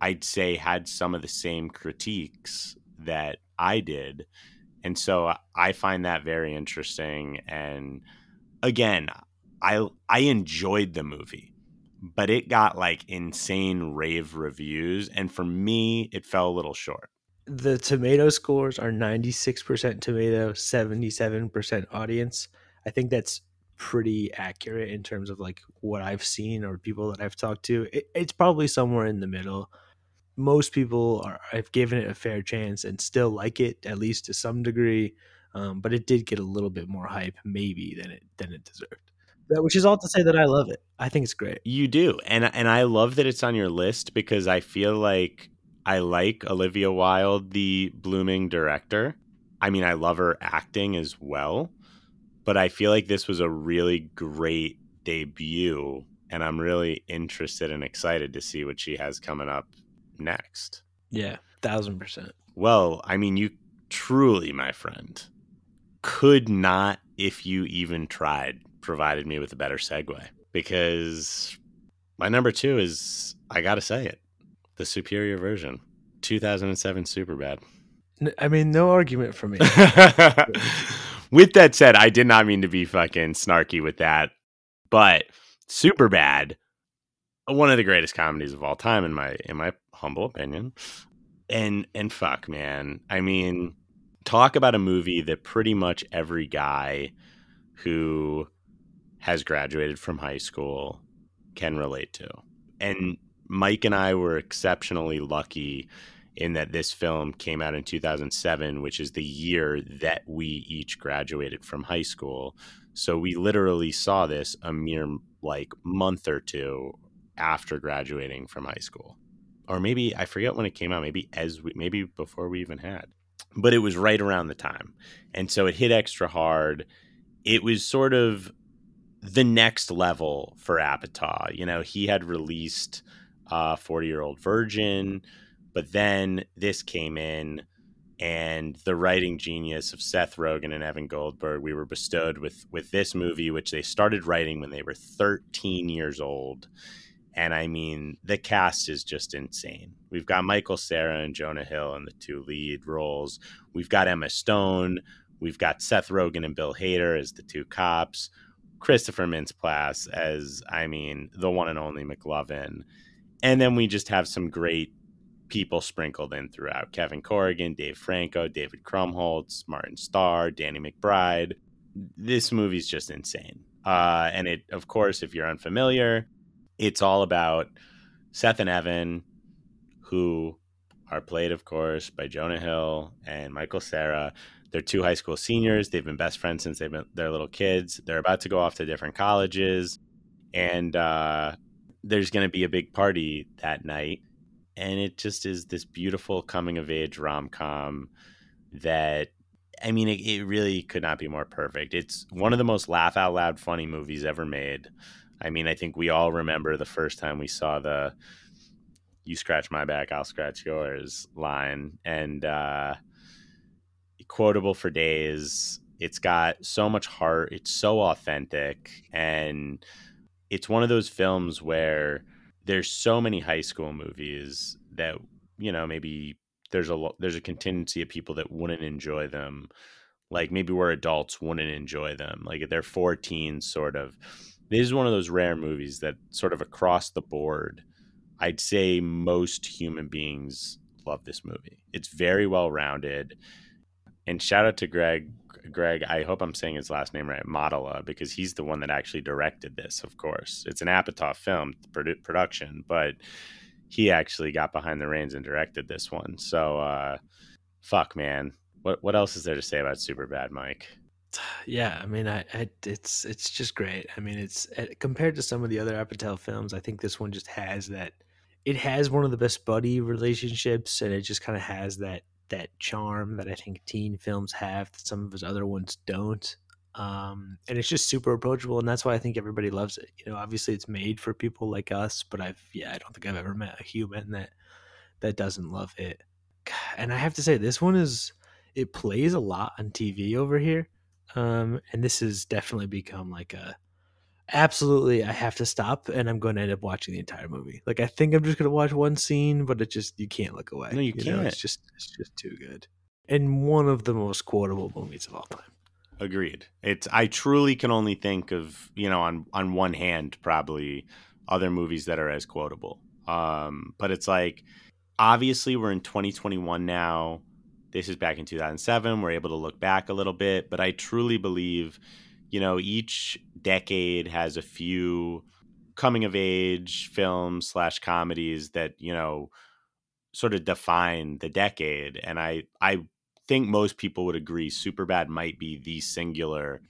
I'd say, had some of the same critiques that I did. And so I find that very interesting. And again, I I enjoyed the movie, but it got like insane rave reviews. And for me, it fell a little short. The tomato scores are ninety-six percent tomato, seventy-seven percent audience. I think that's pretty accurate in terms of like what I've seen or people that I've talked to. It, it's probably somewhere in the middle. Most people are, have given it a fair chance and still like it, at least to some degree. Um, but it did get a little bit more hype maybe than it than it deserved. Which is all to say that I love it. I think it's great. You do. And, and I love that it's on your list because I feel like I like Olivia Wilde, the blooming director. I mean, I love her acting as well. But I feel like this was a really great debut, and I'm really interested and excited to see what she has coming up next. Yeah, thousand percent. Well, I mean, you truly, my friend, could not, if you even tried, provided me with a better segue, because my number two is, I got to say it, the superior version, two thousand seven Superbad. I mean, no argument for me. With that said, I did not mean to be fucking snarky with that, but Superbad, one of the greatest comedies of all time, in my in my humble opinion. And and fuck, man, I mean, talk about a movie that pretty much every guy who has graduated from high school can relate to. And Mike and I were exceptionally lucky in that this film came out in two thousand seven, which is the year that we each graduated from high school. So we literally saw this a mere like month or two after graduating from high school. Or maybe, I forget when it came out, maybe as we, maybe before we even had. But it was right around the time. And so it hit extra hard. It was sort of the next level for Apatow. You know, he had released uh, forty-year-old Virgin, but then this came in, and the writing genius of Seth Rogen and Evan Goldberg, we were bestowed with with this movie, which they started writing when they were thirteen years old. And I mean, the cast is just insane. We've got Michael Cera and Jonah Hill in the two lead roles. We've got Emma Stone. We've got Seth Rogen and Bill Hader as the two cops. Christopher Mintz-Plasse as, I mean, the one and only McLovin. And then we just have some great people sprinkled in throughout. Kevin Corrigan, Dave Franco, David Krumholtz, Martin Starr, Danny McBride. This movie's just insane. Uh, and it, of course, if you're unfamiliar, it's all about Seth and Evan, who are played, of course, by Jonah Hill and Michael Cera. They're two high school seniors. They've been best friends since they've been they're little kids. They're about to go off to different colleges, and uh, there's going to be a big party that night. And it just is this beautiful coming-of-age rom-com that, I mean, it, it really could not be more perfect. It's one of the most laugh-out-loud funny movies ever made. I mean, I think we all remember the first time we saw the "you scratch my back, I'll scratch yours" line. And uh, quotable for days. It's got so much heart. It's so authentic. And it's one of those films where there's so many high school movies that, you know, maybe there's a there's a contingency of people that wouldn't enjoy them. Like maybe we're adults wouldn't enjoy them. Like they're fourteen sort of. This is one of those rare movies that sort of across the board, I'd say most human beings love this movie. It's very well rounded. And shout out to Greg. Greg, I hope I'm saying his last name right, Modala, because he's the one that actually directed this, of course. It's an Apatow film produ- production, but he actually got behind the reins and directed this one. So, uh, fuck, man. What what else is there to say about Superbad, Mike? Yeah, I mean, I, I it's it's just great. I mean, it's compared to some of the other Apatow films, I think this one just has that. It has one of the best buddy relationships, and it just kind of has that. that charm that I think teen films have that some of his other ones don't. Um, and it's just super approachable. And that's why I think everybody loves it. You know, obviously it's made for people like us, but I've, yeah, I don't think I've ever met a human that, that doesn't love it. And I have to say, this one is, it plays a lot on T V over here. Um, and this has definitely become like a, absolutely, I have to stop, and I'm going to end up watching the entire movie. Like, I think I'm just going to watch one scene, but it just, you can't look away. No, you, you can't. Know, it's just, it's just too good. And one of the most quotable movies of all time. Agreed. It's, I truly can only think of, you know, on, on one hand, probably other movies that are as quotable. Um, but it's like, obviously we're in twenty twenty-one now. This is back in two thousand seven. We're able to look back a little bit, but I truly believe, you know, each decade has a few coming of age films slash comedies that, you know, sort of define the decade. And I, I think most people would agree Superbad might be the singular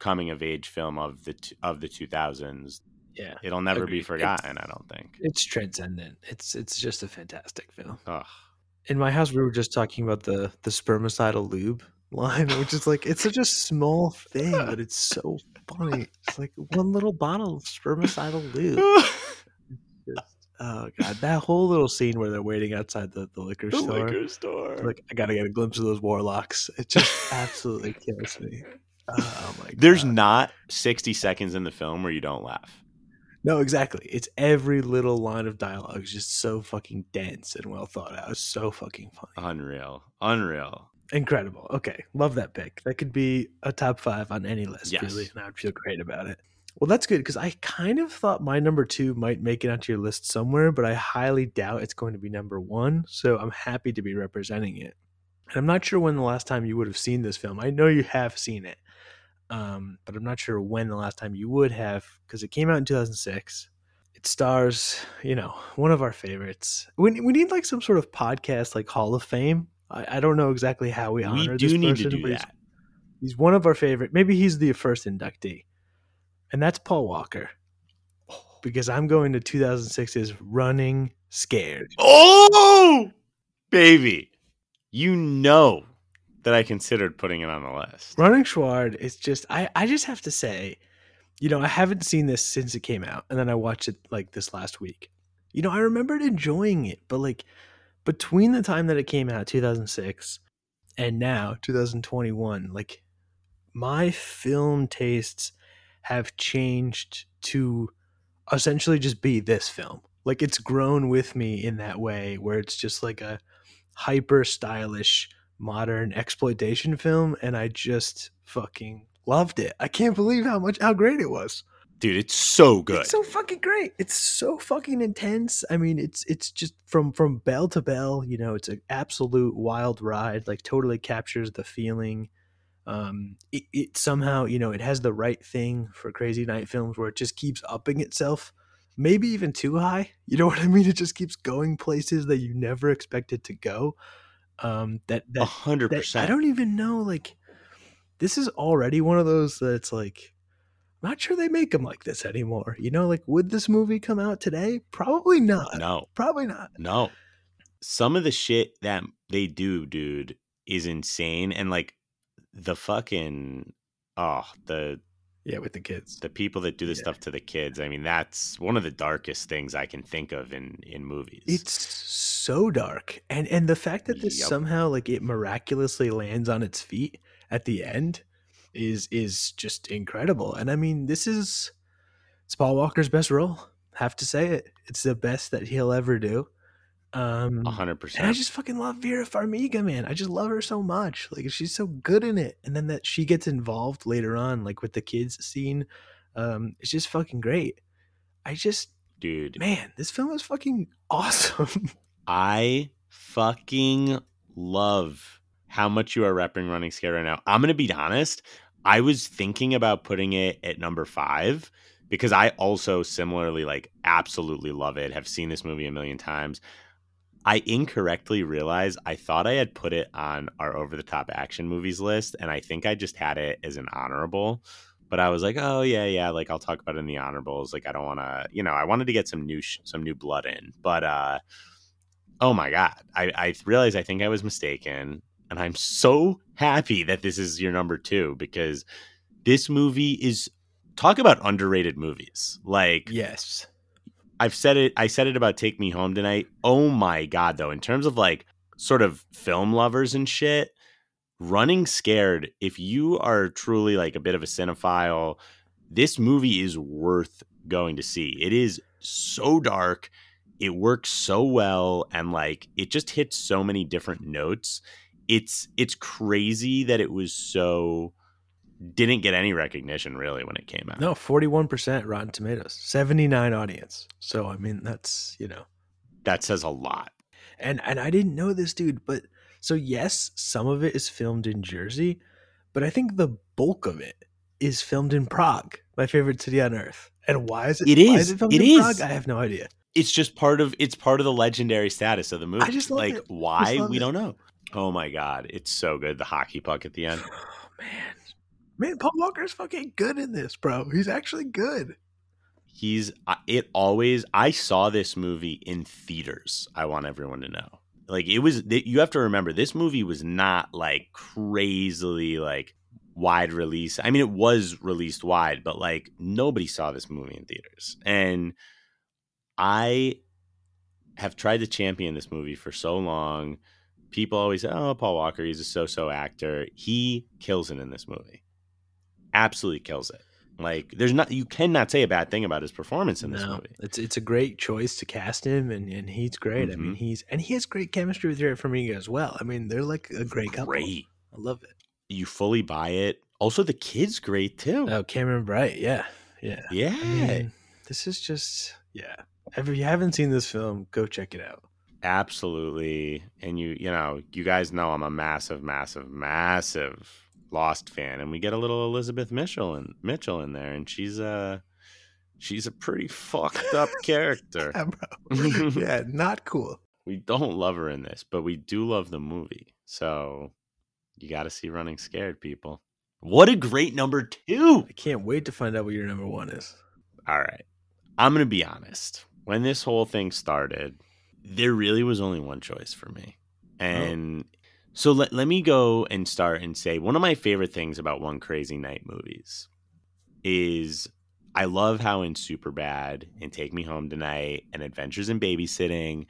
coming of age film of the, of the two thousands. Yeah. It'll never agreed. be forgotten. It's, I don't think it's transcendent. It's, it's just a fantastic film. Ugh. In my house, we were just talking about the, the spermicidal lube line, which is like, it's such a small thing, but it's so funny. It's like one little bottle of spermicidal lube. Just, oh God, that whole little scene where they're waiting outside the, the liquor the store. Liquor store. Like, I gotta get a glimpse of those warlocks. It just absolutely kills me. Oh my God. There's not sixty seconds in the film where you don't laugh. No, exactly. It's every little line of dialogue is just so fucking dense and well thought out. It's so fucking funny. Unreal. Unreal. Incredible. Okay. Love that pick. That could be a top five on any list, yes. really. And I would feel great about it. Well, that's good because I kind of thought my number two might make it onto your list somewhere, but I highly doubt it's going to be number one. So I'm happy to be representing it. And I'm not sure when the last time you would have seen this film. I know you have seen it. Um, but I'm not sure when the last time you would have, because it came out in two thousand six. It stars, you know, one of our favorites. We we need like some sort of podcast, like Hall of Fame. I, I don't know exactly how we honor we do this need person, to do but that. He's, he's one of our favorite. Maybe he's the first inductee, and that's Paul Walker. Because I'm going to two thousand six's Running Scared. Oh, baby, you know. That I considered putting it on the list. Running Scared is just, I, I just have to say, you know, I haven't seen this since it came out. And then I watched it like this last week. You know, I remembered enjoying it, but like between the time that it came out, two thousand six, and now two thousand twenty-one, like my film tastes have changed to essentially just be this film. Like it's grown with me in that way where it's just like a hyper stylish modern exploitation film, and I just fucking loved it. I can't believe how much how great it was. Dude, it's so good. It's so fucking great. It's so fucking intense. I mean, it's it's just from from bell to bell, you know, it's an absolute wild ride, like totally captures the feeling. Um it, it somehow, you know, it has the right thing for crazy night films where it just keeps upping itself, maybe even too high. You know what I mean? It just keeps going places that you never expected to go. Um, that that one hundred percent. I don't even know. Like, this is already one of those that's like, I'm not sure they make them like this anymore. You know, like, would this movie come out today? Probably not. No, probably not. No, some of the shit that they do, dude, is insane. And like, the fucking oh, the yeah, with the kids, the people that do this yeah. stuff to the kids. I mean, that's one of the darkest things I can think of in in movies. It's so so dark, and and the fact that this yep. somehow like it miraculously lands on its feet at the end is is just incredible. And I mean, this is it's Paul Walker's best role, have to say it. It's the best that he'll ever do. um one hundred percent. And I just fucking love Vera Farmiga, man. I just love her so much. Like, she's so good in it, and then that she gets involved later on, like with the kids scene, um it's just fucking great. I just dude man this film is fucking awesome. I fucking love how much you are repping Running Scared right now. I'm going to be honest. I was thinking about putting it at number five because I also similarly like absolutely love it. Have seen this movie a million times. I incorrectly realized I thought I had put it on our over-the-top action movies list, and I think I just had it as an honorable. But I was like, oh, yeah, yeah, like I'll talk about it in the honorables. Like I don't want to, you know, I wanted to get some new sh- some new blood in. But, uh. Oh my God. I, I realize I think I was mistaken, and I'm so happy that this is your number two because this movie is talk about underrated movies. Like, yes, I've said it. I said it about Take Me Home Tonight. Oh my God, though, in terms of like sort of film lovers and shit, Running Scared. If you are truly like a bit of a cinephile, this movie is worth going to see. It is so dark. It works so well, and like it just hits so many different notes. It's it's crazy that it was so didn't get any recognition really when it came out. No, forty-one percent Rotten Tomatoes, seventy-nine audience. So, I mean, that's, you know. That says a lot. And and I didn't know this, dude, but so yes, some of it is filmed in Jersey, but I think the bulk of it is filmed in Prague, my favorite city on earth. And why is it, it, is. Why is it filmed it in is. Prague? I have no idea. It's just part of it's part of the legendary status of the movie. I just love like it. why love we it. don't know. Oh my God, it's so good. The hockey puck at the end. Oh man. Man, Paul Walker's fucking good in this, bro. He's actually good. He's it always. I saw this movie in theaters. I want everyone to know. Like it was you have to remember this movie was not like crazily like wide release. I mean, it was released wide, but like nobody saw this movie in theaters. And I have tried to champion this movie for so long. People always say, oh, Paul Walker, he's a so-so actor. He kills it in this movie. Absolutely kills it. Like there's not you cannot say a bad thing about his performance in this no, movie. It's it's a great choice to cast him and, and he's great. Mm-hmm. I mean he's and he has great chemistry with Vera Farmiga as well. I mean they're like a great couple. Great. I love it. You fully buy it. Also the kid's great too. Oh, Cameron Bright, yeah. Yeah. Yeah. I mean, this is just yeah. If you haven't seen this film, go check it out. Absolutely. And you you know, you guys know I'm a massive, massive, massive Lost fan, and we get a little Elizabeth Mitchell and Mitchell in there, and she's a she's a pretty fucked up character. Yeah, bro. Yeah, not cool. We don't love her in this, but we do love the movie. So you got to see Running Scared, people. What a great number two! I can't wait to find out what your number one is. All right, I'm gonna be honest. When this whole thing started, there really was only one choice for me, and. Oh. So let, let me go and start and say one of my favorite things about One Crazy Night movies is I love how in Superbad and Take Me Home Tonight and Adventures in Babysitting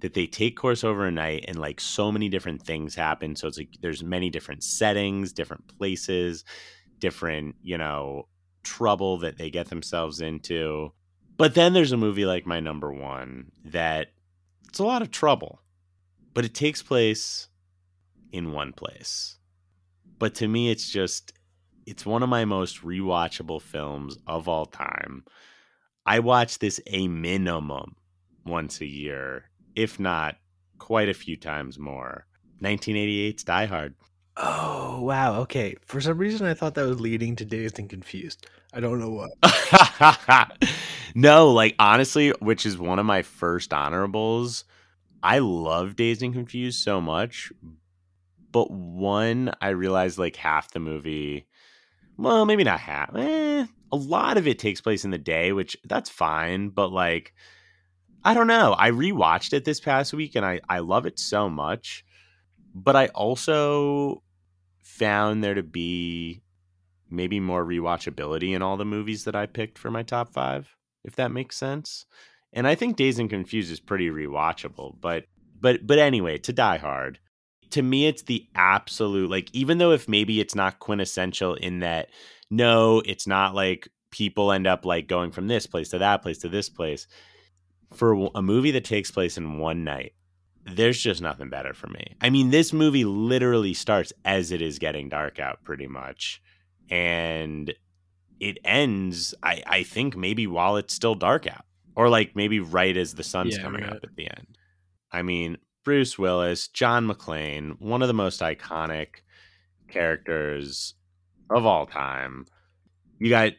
that they take course over a night and like so many different things happen. So it's like there's many different settings, different places, different, you know, trouble that they get themselves into. But then there's a movie like my number one that it's a lot of trouble, but it takes place in one place. But to me, it's just, it's one of my most rewatchable films of all time. I watch this a minimum once a year, if not quite a few times more. nineteen eighty-eight's Die Hard. Oh, wow. Okay. For some reason, I thought that was leading to Dazed and Confused. I don't know what. No, like honestly, which is one of my first honorables. I love Dazed and Confused so much. But one, I realized like half the movie, well, maybe not half. Eh, a lot of it takes place in the day, which that's fine. But like, I don't know. I rewatched it this past week and I, I love it so much. But I also found there to be maybe more rewatchability in all the movies that I picked for my top five, if that makes sense. And I think Dazed and Confused is pretty rewatchable. But but but anyway, to Die Hard. To me, it's the absolute, like, even though if maybe it's not quintessential in that, no, it's not like people end up like going from this place to that place to this place. For a movie that takes place in one night, there's just nothing better for me. I mean, this movie literally starts as it is getting dark out pretty much. And it ends, I, I think, maybe while it's still dark out or like maybe right as the sun's yeah, coming right. up at the end. I mean... Bruce Willis, John McClane, one of the most iconic characters of all time. You got,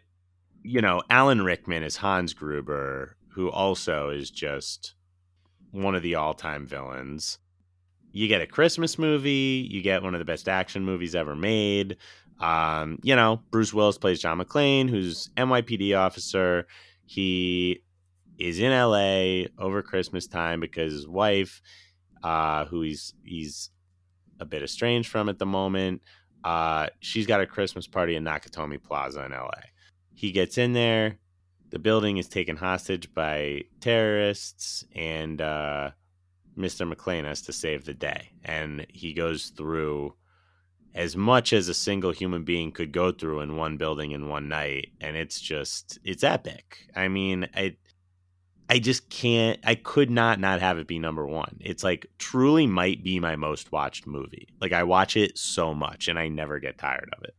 you know, Alan Rickman as Hans Gruber, who also is just one of the all-time villains. You get a Christmas movie. You get one of the best action movies ever made. Um, you know, Bruce Willis plays John McClane, who's N Y P D officer. He is in L A over Christmas time because his wife... Uh, who he's he's a bit estranged from at the moment. Uh, she's got a Christmas party in Nakatomi Plaza in L A. He gets in there. The building is taken hostage by terrorists, and uh, Mister McClane has to save the day. And he goes through as much as a single human being could go through in one building in one night, and it's just, it's epic. I mean, I, I just can't, I could not not have it be number one. It's like truly might be my most watched movie. Like I watch it so much and I never get tired of it.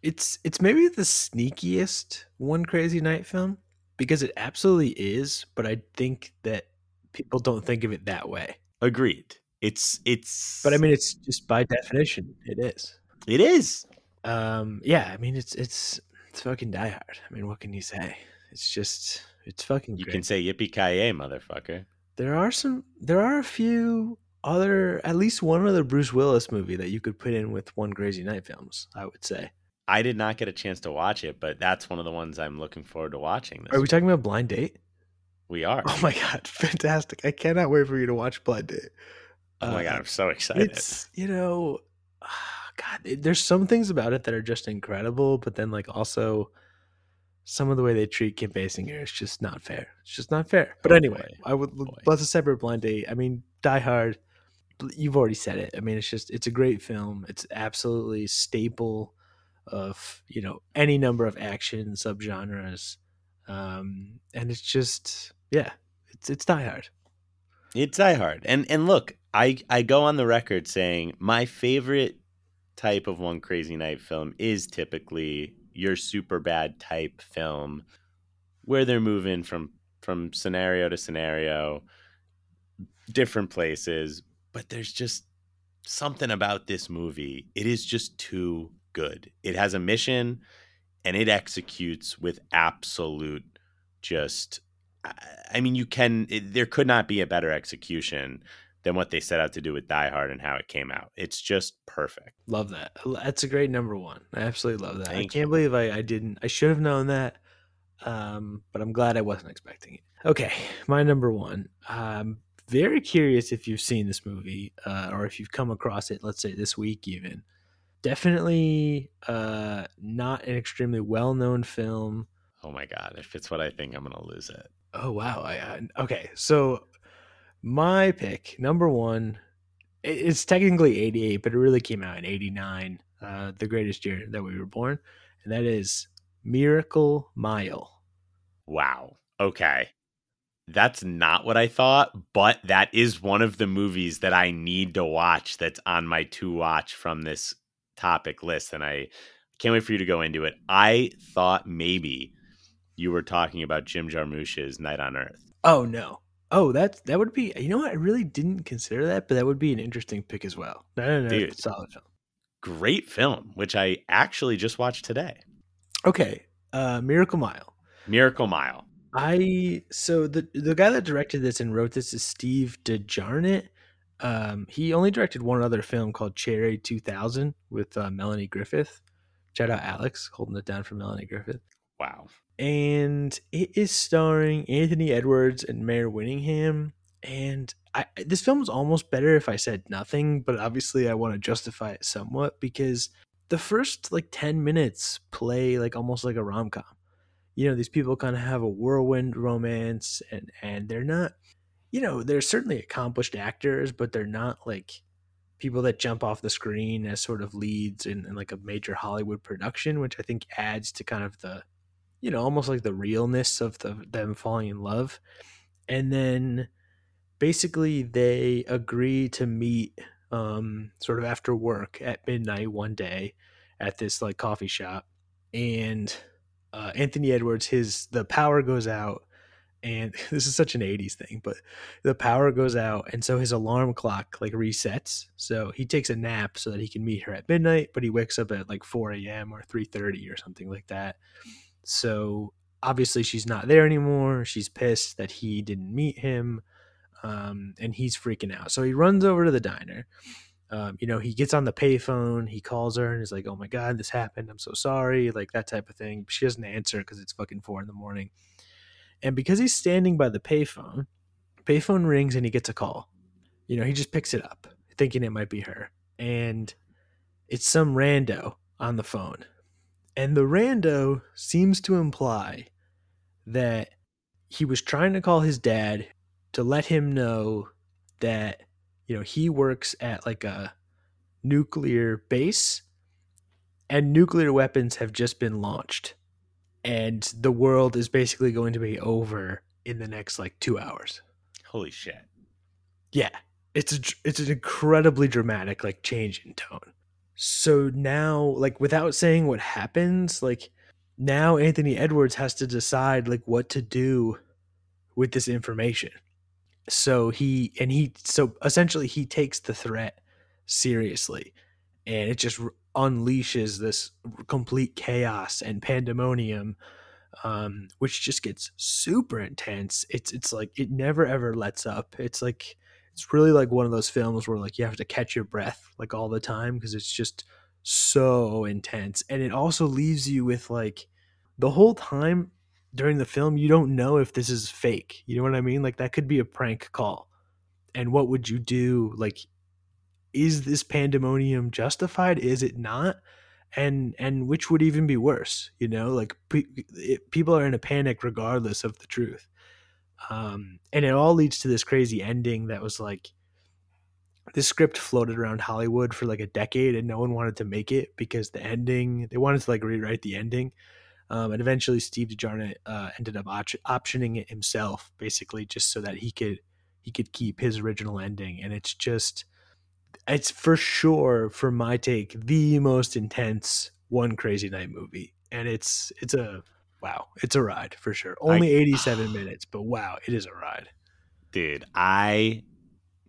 It's, it's maybe the sneakiest One Crazy Night film because it absolutely is. But I think that people don't think of it that way. Agreed. It's, it's, but I mean, it's just by definition. It is. It is. Um, yeah. I mean, it's, it's, it's fucking Die Hard. I mean, what can you say? It's just, it's fucking great. You can say yippee-ki-yay, motherfucker. There are some, there are a few other, at least one other Bruce Willis movie that you could put in with One Crazy Night films, I would say. I did not get a chance to watch it, but that's one of the ones I'm looking forward to watching. This are we week. Talking about Blind Date? We are. Oh my God, fantastic. I cannot wait for you to watch Blind Date. Oh my uh, God, I'm so excited. It's, you know, oh God, it, there's some things about it that are just incredible, but then like also... some of the way they treat Kim Basinger is just not fair. It's just not fair. But anyway, oh I would boy. Let's a separate Blind Date. I mean, Die Hard, you've already said it. I mean, it's just, it's a great film. It's absolutely staple of, you know, any number of action subgenres. Um, and it's just, yeah, it's it's Die Hard. It's Die Hard. And and look, I, I go on the record saying my favorite type of One Crazy Night film is typically your super bad type film where they're moving from, from scenario to scenario, different places, but there's just something about this movie. It is just too good. It has a mission and it executes with absolute just, I mean, you can, it, there could not be a better execution than what they set out to do with Die Hard and how it came out. It's just perfect. Love that. That's a great number one. I absolutely love that. Thank I can't you. believe I, I didn't. I should have known that, um, but I'm glad I wasn't expecting it. Okay, my number one. I'm very curious if you've seen this movie uh, or if you've come across it, let's say this week even. Definitely uh, not an extremely well-known film. Oh, my God. If it's what I think, I'm going to lose it. Oh, wow. I, uh, okay, so... my pick, number one, it's technically eighty-eight, but it really came out in eighty-nine, uh, the greatest year that we were born, and that is Miracle Mile. Wow. Okay. That's not what I thought, but that is one of the movies that I need to watch that's on my to-watch from this topic list, and I can't wait for you to go into it. I thought maybe you were talking about Jim Jarmusch's Night on Earth. Oh, no. Oh, that's, that would be, you know what? I really didn't consider that, but that would be an interesting pick as well. No, no, no. Dude, solid film. Great film, which I actually just watched today. Okay. Uh, Miracle Mile. Miracle Mile. I, so the, the guy that directed this and wrote this is Steve DeJarnette. Um, he only directed one other film called Cherry two thousand with uh, Melanie Griffith. Shout out Alex, holding it down for Melanie Griffith. Wow. And it is starring Anthony Edwards and Mayor Winningham. And I, this film was almost better if I said nothing, but obviously I want to justify it somewhat because the first like ten minutes play like almost like a rom-com. You know, these people kind of have a whirlwind romance and, and they're not, you know, they're certainly accomplished actors, but they're not like people that jump off the screen as sort of leads in, in like a major Hollywood production, which I think adds to kind of the, you know, almost like the realness of the, them falling in love. And then basically they agree to meet um, sort of after work at midnight one day at this like coffee shop. And uh, Anthony Edwards, his, the power goes out and this is such an eighties thing, but the power goes out. And so his alarm clock like resets. So he takes a nap so that he can meet her at midnight, but he wakes up at like four a.m. or three thirty or something like that. So obviously she's not there anymore. She's pissed that he didn't meet him, um, and he's freaking out. So he runs over to the diner. Um, you know, he gets on the payphone. He calls her and is like, "Oh my God, this happened. I'm so sorry." Like that type of thing. She doesn't answer because it's fucking four in the morning. And because he's standing by the payphone, payphone rings and he gets a call. You know, he just picks it up, thinking it might be her, and it's some rando on the phone. And the rando seems to imply that he was trying to call his dad to let him know that, you know, he works at like a nuclear base and nuclear weapons have just been launched and the world is basically going to be over in the next like two hours. Holy shit. Yeah. It's a, it's an incredibly dramatic like change in tone. So now, like, without saying what happens, like, now Anthony Edwards has to decide like what to do with this information. So he and he so essentially he takes the threat seriously, and it just unleashes this complete chaos and pandemonium, um, which just gets super intense. It's it's like it never ever lets up. It's like. It's really like one of those films where like you have to catch your breath like all the time because it's just so intense. And it also leaves you with like the whole time during the film, you don't know if this is fake. You know what I mean? Like that could be a prank call. And what would you do? Like, is this pandemonium justified? Is it not? And and which would even be worse? You know, like pe- it, people are in a panic regardless of the truth. Um, and it all leads to this crazy ending that was like, this script floated around Hollywood for like a decade and no one wanted to make it because the ending, they wanted to like rewrite the ending. Um, and eventually Steve DeJarnette, uh, ended up op- optioning it himself basically just so that he could, he could keep his original ending. And it's just, it's for sure for my take, the most intense One Crazy Night movie. And it's, it's a, wow, it's a ride for sure. Only I, eighty-seven uh, minutes, but wow, it is a ride. Dude, I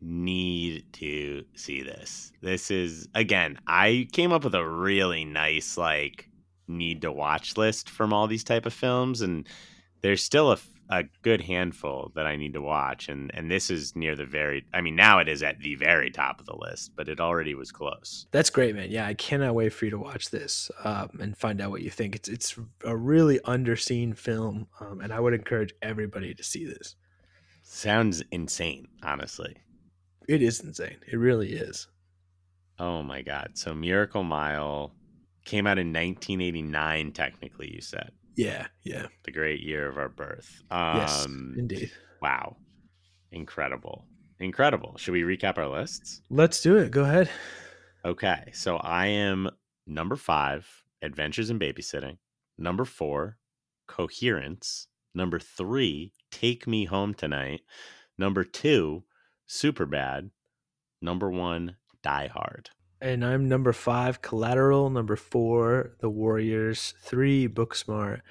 need to see this. This is, again, I came up with a really nice, like, need to watch list from all these type of films, and there's still a, a good handful that I need to watch, and, and this is near the very, I mean, now it is at the very top of the list, but it already was close. That's great, man. Yeah, I cannot wait for you to watch this um, and find out what you think. It's it's a really underseen film, um, and I would encourage everybody to see this. Sounds insane, honestly. It is insane. It really is. Oh, my God. So Miracle Mile came out in nineteen eighty-nine, technically, you said. Yeah, yeah. The great year of our birth. Um, yes, indeed. Wow. Incredible. Incredible. Should we recap our lists? Let's do it. Go ahead. Okay. So I am number five, Adventures in Babysitting. Number four, Coherence. Number three, Take Me Home Tonight. Number two, Superbad. Number one, Die Hard. And I'm number five, Collateral. Number four, The Warriors. Three, Booksmart.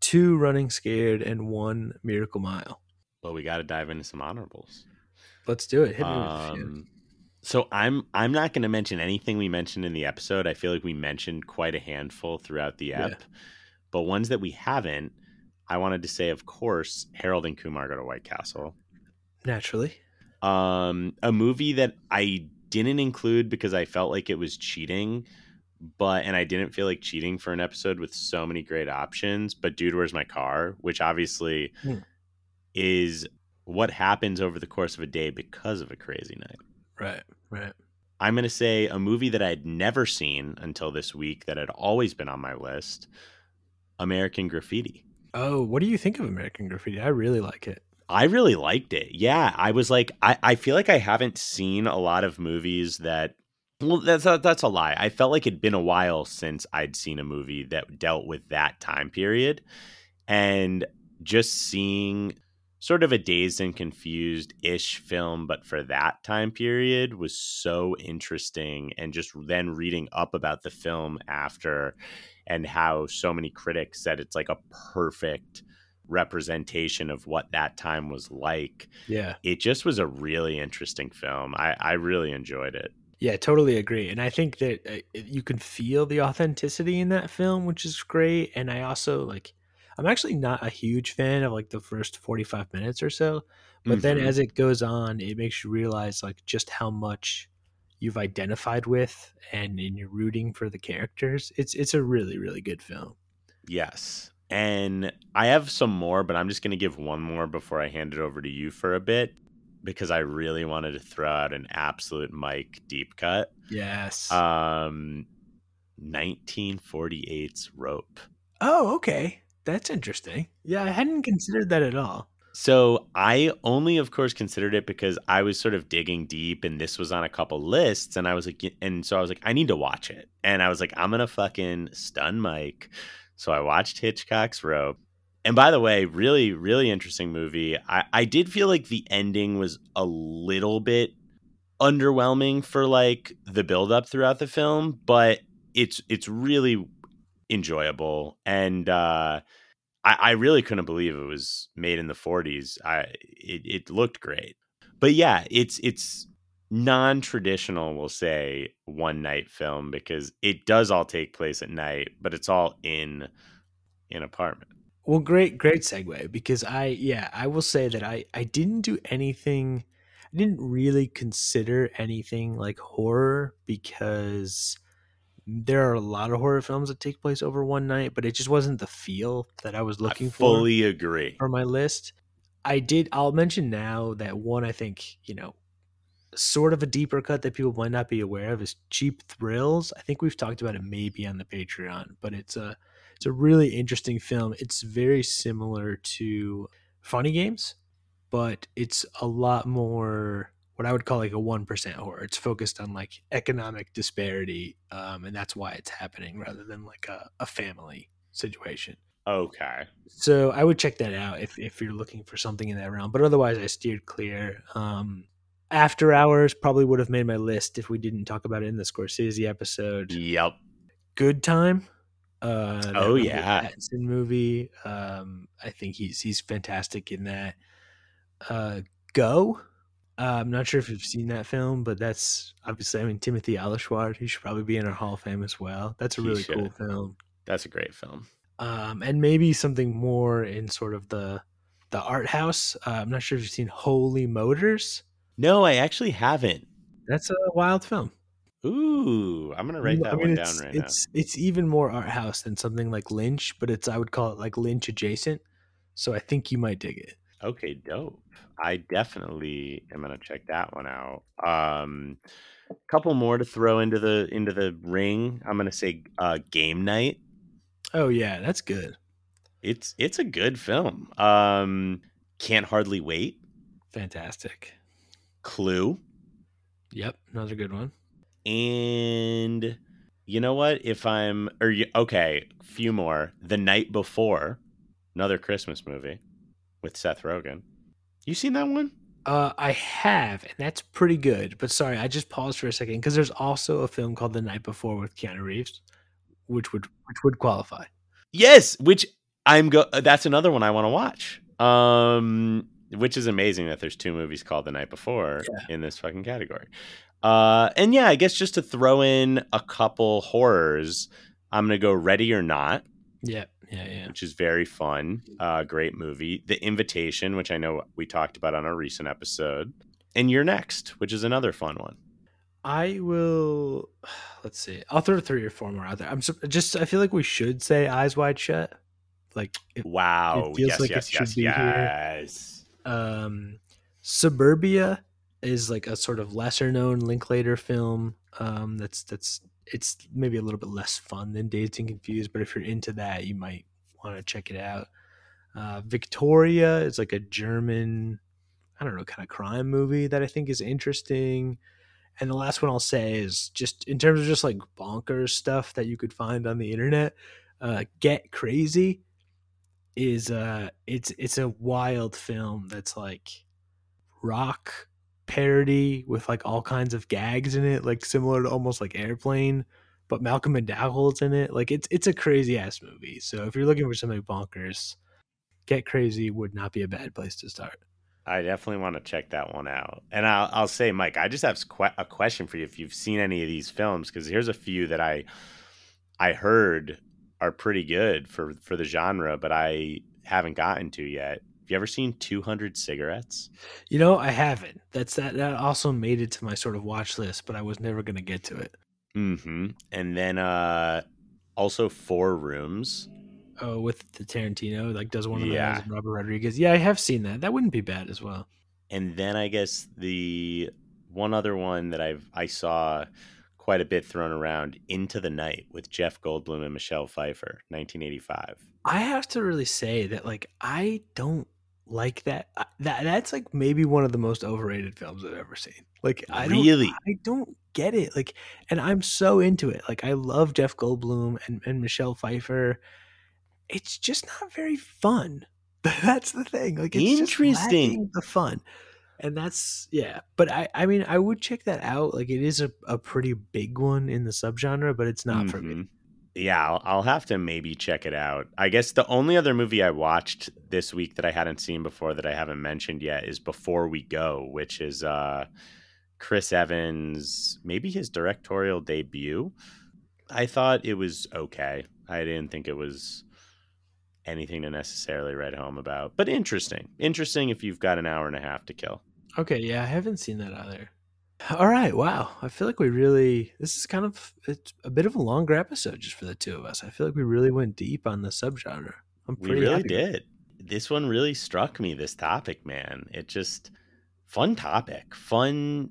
Two, Running Scared. And one, Miracle Mile. Well, we got to dive into some honorables. Let's do it. Hit me um, with it. So I'm I'm not going to mention anything we mentioned in the episode. I feel like we mentioned quite a handful throughout the ep. Yeah. But ones that we haven't, I wanted to say, of course, Harold and Kumar Go to White Castle. Naturally. Um, a movie that I didn't include because I felt like it was cheating, but and I didn't feel like cheating for an episode with so many great options, but Dude, Where's My Car, which obviously hmm. is what happens over the course of a day because of a crazy night. Right, right. I'm going to say a movie that I'd never seen until this week that had always been on my list, American Graffiti. Oh, what do you think of American Graffiti? I really like it. I really liked it. Yeah, I was like, I, I feel like I haven't seen a lot of movies that, well, that's a, that's a lie. I felt like it'd been a while since I'd seen a movie that dealt with that time period. And just seeing sort of a dazed and confused-ish film, but for that time period was so interesting. And just then reading up about the film after and how so many critics said it's like a perfect representation of what that time was like. Yeah, it just was a really interesting film. I, I really enjoyed it. Yeah, totally agree. And I think that uh, you can feel the authenticity in that film, which is great. And I also like, I'm actually not a huge fan of like the first forty-five minutes or so, but mm-hmm. then as it goes on, it makes you realize like just how much you've identified with and, and you're rooting for the characters. It's, it's a really, really good film. Yes. And I have some more, but I'm just going to give one more before I hand it over to you for a bit, because I really wanted to throw out an absolute Mike deep cut. Yes. Um, nineteen forty-eight's Rope. Oh, okay. That's interesting. Yeah, I hadn't considered that at all. So I only, of course, considered it because I was sort of digging deep and this was on a couple lists. And I was like, and so I was like, I need to watch it. And I was like, I'm going to fucking stun Mike. So I watched Hitchcock's Rope, And by the way, really, really interesting movie. I, I did feel like the ending was a little bit underwhelming for like the buildup throughout the film, but it's it's really enjoyable. And uh, I, I really couldn't believe it was made in the forties. I it, it looked great. But yeah, it's it's non-traditional, we'll say, one night film, because it does all take place at night, but it's all in an apartment. Well, great, great segue, because I, yeah, I will say that I, I didn't do anything. I didn't really consider anything like horror, because there are a lot of horror films that take place over one night, but it just wasn't the feel that I was looking for. I fully agree. For my list. I did. I'll mention now that one, I think, you know, sort of a deeper cut that people might not be aware of is Cheap Thrills. I think we've talked about it maybe on the Patreon, but it's a, it's a really interesting film. It's very similar to Funny Games, but it's a lot more what I would call like a one percent horror. It's focused on like economic disparity, um, and that's why it's happening rather than like a, a family situation. Okay. So I would check that out if, if you're looking for something in that realm. But otherwise, I steered clear. Um, After Hours probably would have made my list if we didn't talk about it in the Scorsese episode. Yep. Good Time. Uh, oh yeah, Pattinson movie. Um, I think he's he's fantastic in that. Uh, Go. Uh, I'm not sure if you've seen that film, but that's obviously. I mean, Timothy Olyshward. He should probably be in our Hall of Fame as well. That's a really cool film. That's a great film. Um, and maybe something more in sort of the the art house. Uh, I'm not sure if you've seen Holy Motors. No, I actually haven't. That's a wild film. Ooh, I'm going to write that I mean, one down right it's, now. It's even more art house than something like Lynch, but it's I would call it like Lynch adjacent. So I think you might dig it. Okay, dope. I definitely am going to check that one out. Um, a couple more to throw into the into the ring. I'm going to say uh, Game Night. Oh, yeah, that's good. It's it's a good film. Um, Can't Hardly Wait. Fantastic. Clue. Yep, another good one. And you know what? If I'm or you, okay, a few more. The Night Before, another Christmas movie with Seth Rogen. You seen that one? Uh, I have, and that's pretty good. But sorry, I just paused for a second because there's also a film called The Night Before with Keanu Reeves, which would which would qualify. Yes, which I'm go. That's another one I want to watch. Um, which is amazing that there's two movies called The Night Before yeah. in this fucking category. Uh, and yeah, I guess just to throw in a couple horrors, I'm going to go Ready or Not. Yeah, yeah, yeah. Which is very fun. Uh, great movie. The Invitation, which I know we talked about on a recent episode. And You're Next, which is another fun one. I will, let's see. I'll throw three or four more out there. I'm so, just, I feel like we should say Eyes Wide Shut. Like, it, wow. It feels yes, like yes, it yes, should be yes. Here. Um, Suburbia is like a sort of lesser known Linklater film. Um, that's, that's, it's maybe a little bit less fun than Dazed and Confused, but if you're into that, you might want to check it out. Uh, Victoria is like a German, I don't know, kind of crime movie that I think is interesting. And the last one I'll say is just in terms of just like bonkers stuff that you could find on the internet, uh, Get Crazy is uh it's, it's a wild film. That's like rock parody with like all kinds of gags in it, like similar to almost like Airplane, but Malcolm McDowell's in it. Like it's it's a crazy ass movie. So if you're looking for something bonkers, Get Crazy would not be a bad place to start. I definitely want to check that one out. And I'll I'll say, Mike, I just have a question for you if you've seen any of these films, because here's a few that I I heard are pretty good for for the genre, but I haven't gotten to yet. Have you ever seen two hundred cigarettes? You know, I haven't. That's that, that also made it to my sort of watch list, but I was never going to get to it. Mm-hmm. And then uh, also Four Rooms. Oh, with the Tarantino, like does one of yeah. those, Robert Rodriguez. Yeah, I have seen that. That wouldn't be bad as well. And then I guess the one other one that I've I saw quite a bit thrown around, Into the Night with Jeff Goldblum and Michelle Pfeiffer, nineteen eighty-five. I have to really say that, like, I don't like that. That that's like maybe one of the most overrated films I've ever seen. Like, I really, don't, I don't get it. Like, and I'm so into it. Like, I love Jeff Goldblum and, and Michelle Pfeiffer, it's just not very fun. That's the thing. Like, it's interesting, just the fun, and that's yeah. But I, I mean, I would check that out. Like, it is a, a pretty big one in the subgenre, but it's not mm-hmm. for me. Yeah, I'll, I'll have to maybe check it out. I guess the only other movie I watched this week that I hadn't seen before that I haven't mentioned yet is Before We Go, which is uh, Chris Evans, maybe his directorial debut. I thought it was okay. I didn't think it was anything to necessarily write home about, but interesting. Interesting if you've got an hour and a half to kill. Okay, yeah, I haven't seen that either. All right, wow. I feel like we really, this is kind of, it's a bit of a longer episode just for the two of us. I feel like we really went deep on the subgenre. I'm pretty We really happy. did. This one really struck me, this topic, man. It just, fun topic. Fun,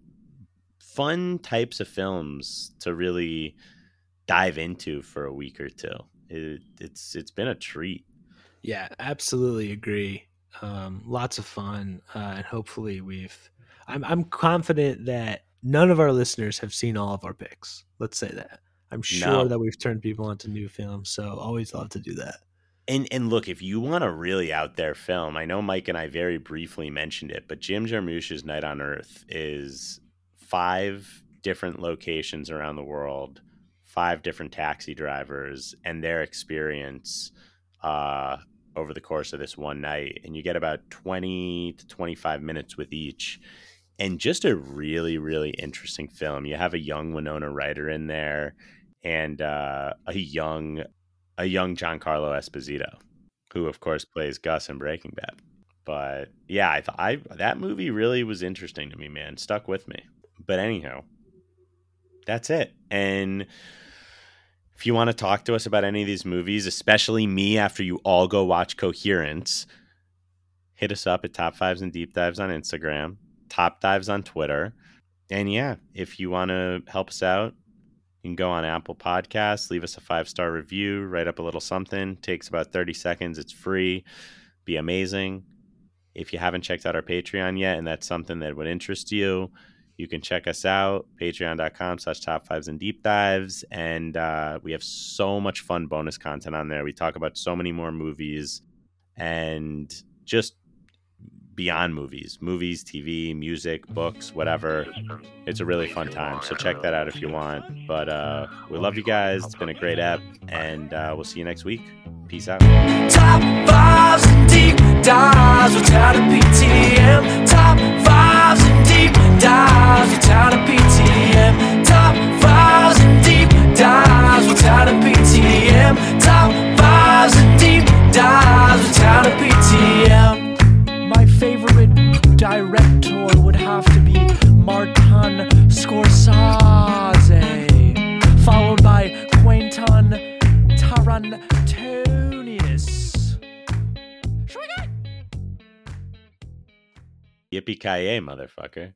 fun types of films to really dive into for a week or two. It, it's It's been a treat. Yeah, absolutely agree. Um, lots of fun. Uh, and hopefully we've, I'm I'm confident that none of our listeners have seen all of our picks. Let's say that. I'm sure no. that we've turned people onto new films, so always love to do that. And and look, if you want a really out there film, I know Mike and I very briefly mentioned it, but Jim Jarmusch's Night on Earth is five different locations around the world, five different taxi drivers, and their experience uh, over the course of this one night. And you get about twenty to twenty-five minutes with each. And just a really, really interesting film. You have a young Winona Ryder in there, and uh, a young, a young Giancarlo Esposito, who of course plays Gus in Breaking Bad. But yeah, I, th- I that movie really was interesting to me, man. Stuck with me. But anyhow, that's it. And if you want to talk to us about any of these movies, especially me, after you all go watch Coherence, hit us up at Top Fives and Deep Dives on Instagram. Top Dives on Twitter. And yeah, if you want to help us out, you can go on Apple Podcasts, leave us a five-star review, write up a little something. It takes about thirty seconds. It's free. Be amazing. If you haven't checked out our Patreon yet and that's something that would interest you, you can check us out, patreon.com slash top fives and deep dives. And uh, we have so much fun bonus content on there. We talk about so many more movies and just beyond movies, movies, T V, music, books, whatever. It's a really fun time. So check that out if you want. But uh, we love you guys. It's been a great ep, and uh, we'll see you next week. Peace out. Top fives and deep dives. We're tired of P T M. Top fives and deep dives. We're tired of P T M. Top fives and deep dives. We're tired of P T M. Top fives and deep dives. We're tired of P T M. My favorite director would have to be Martin Scorsese, followed by Quentin Tarantonius. Yippee-ki-yay, motherfucker.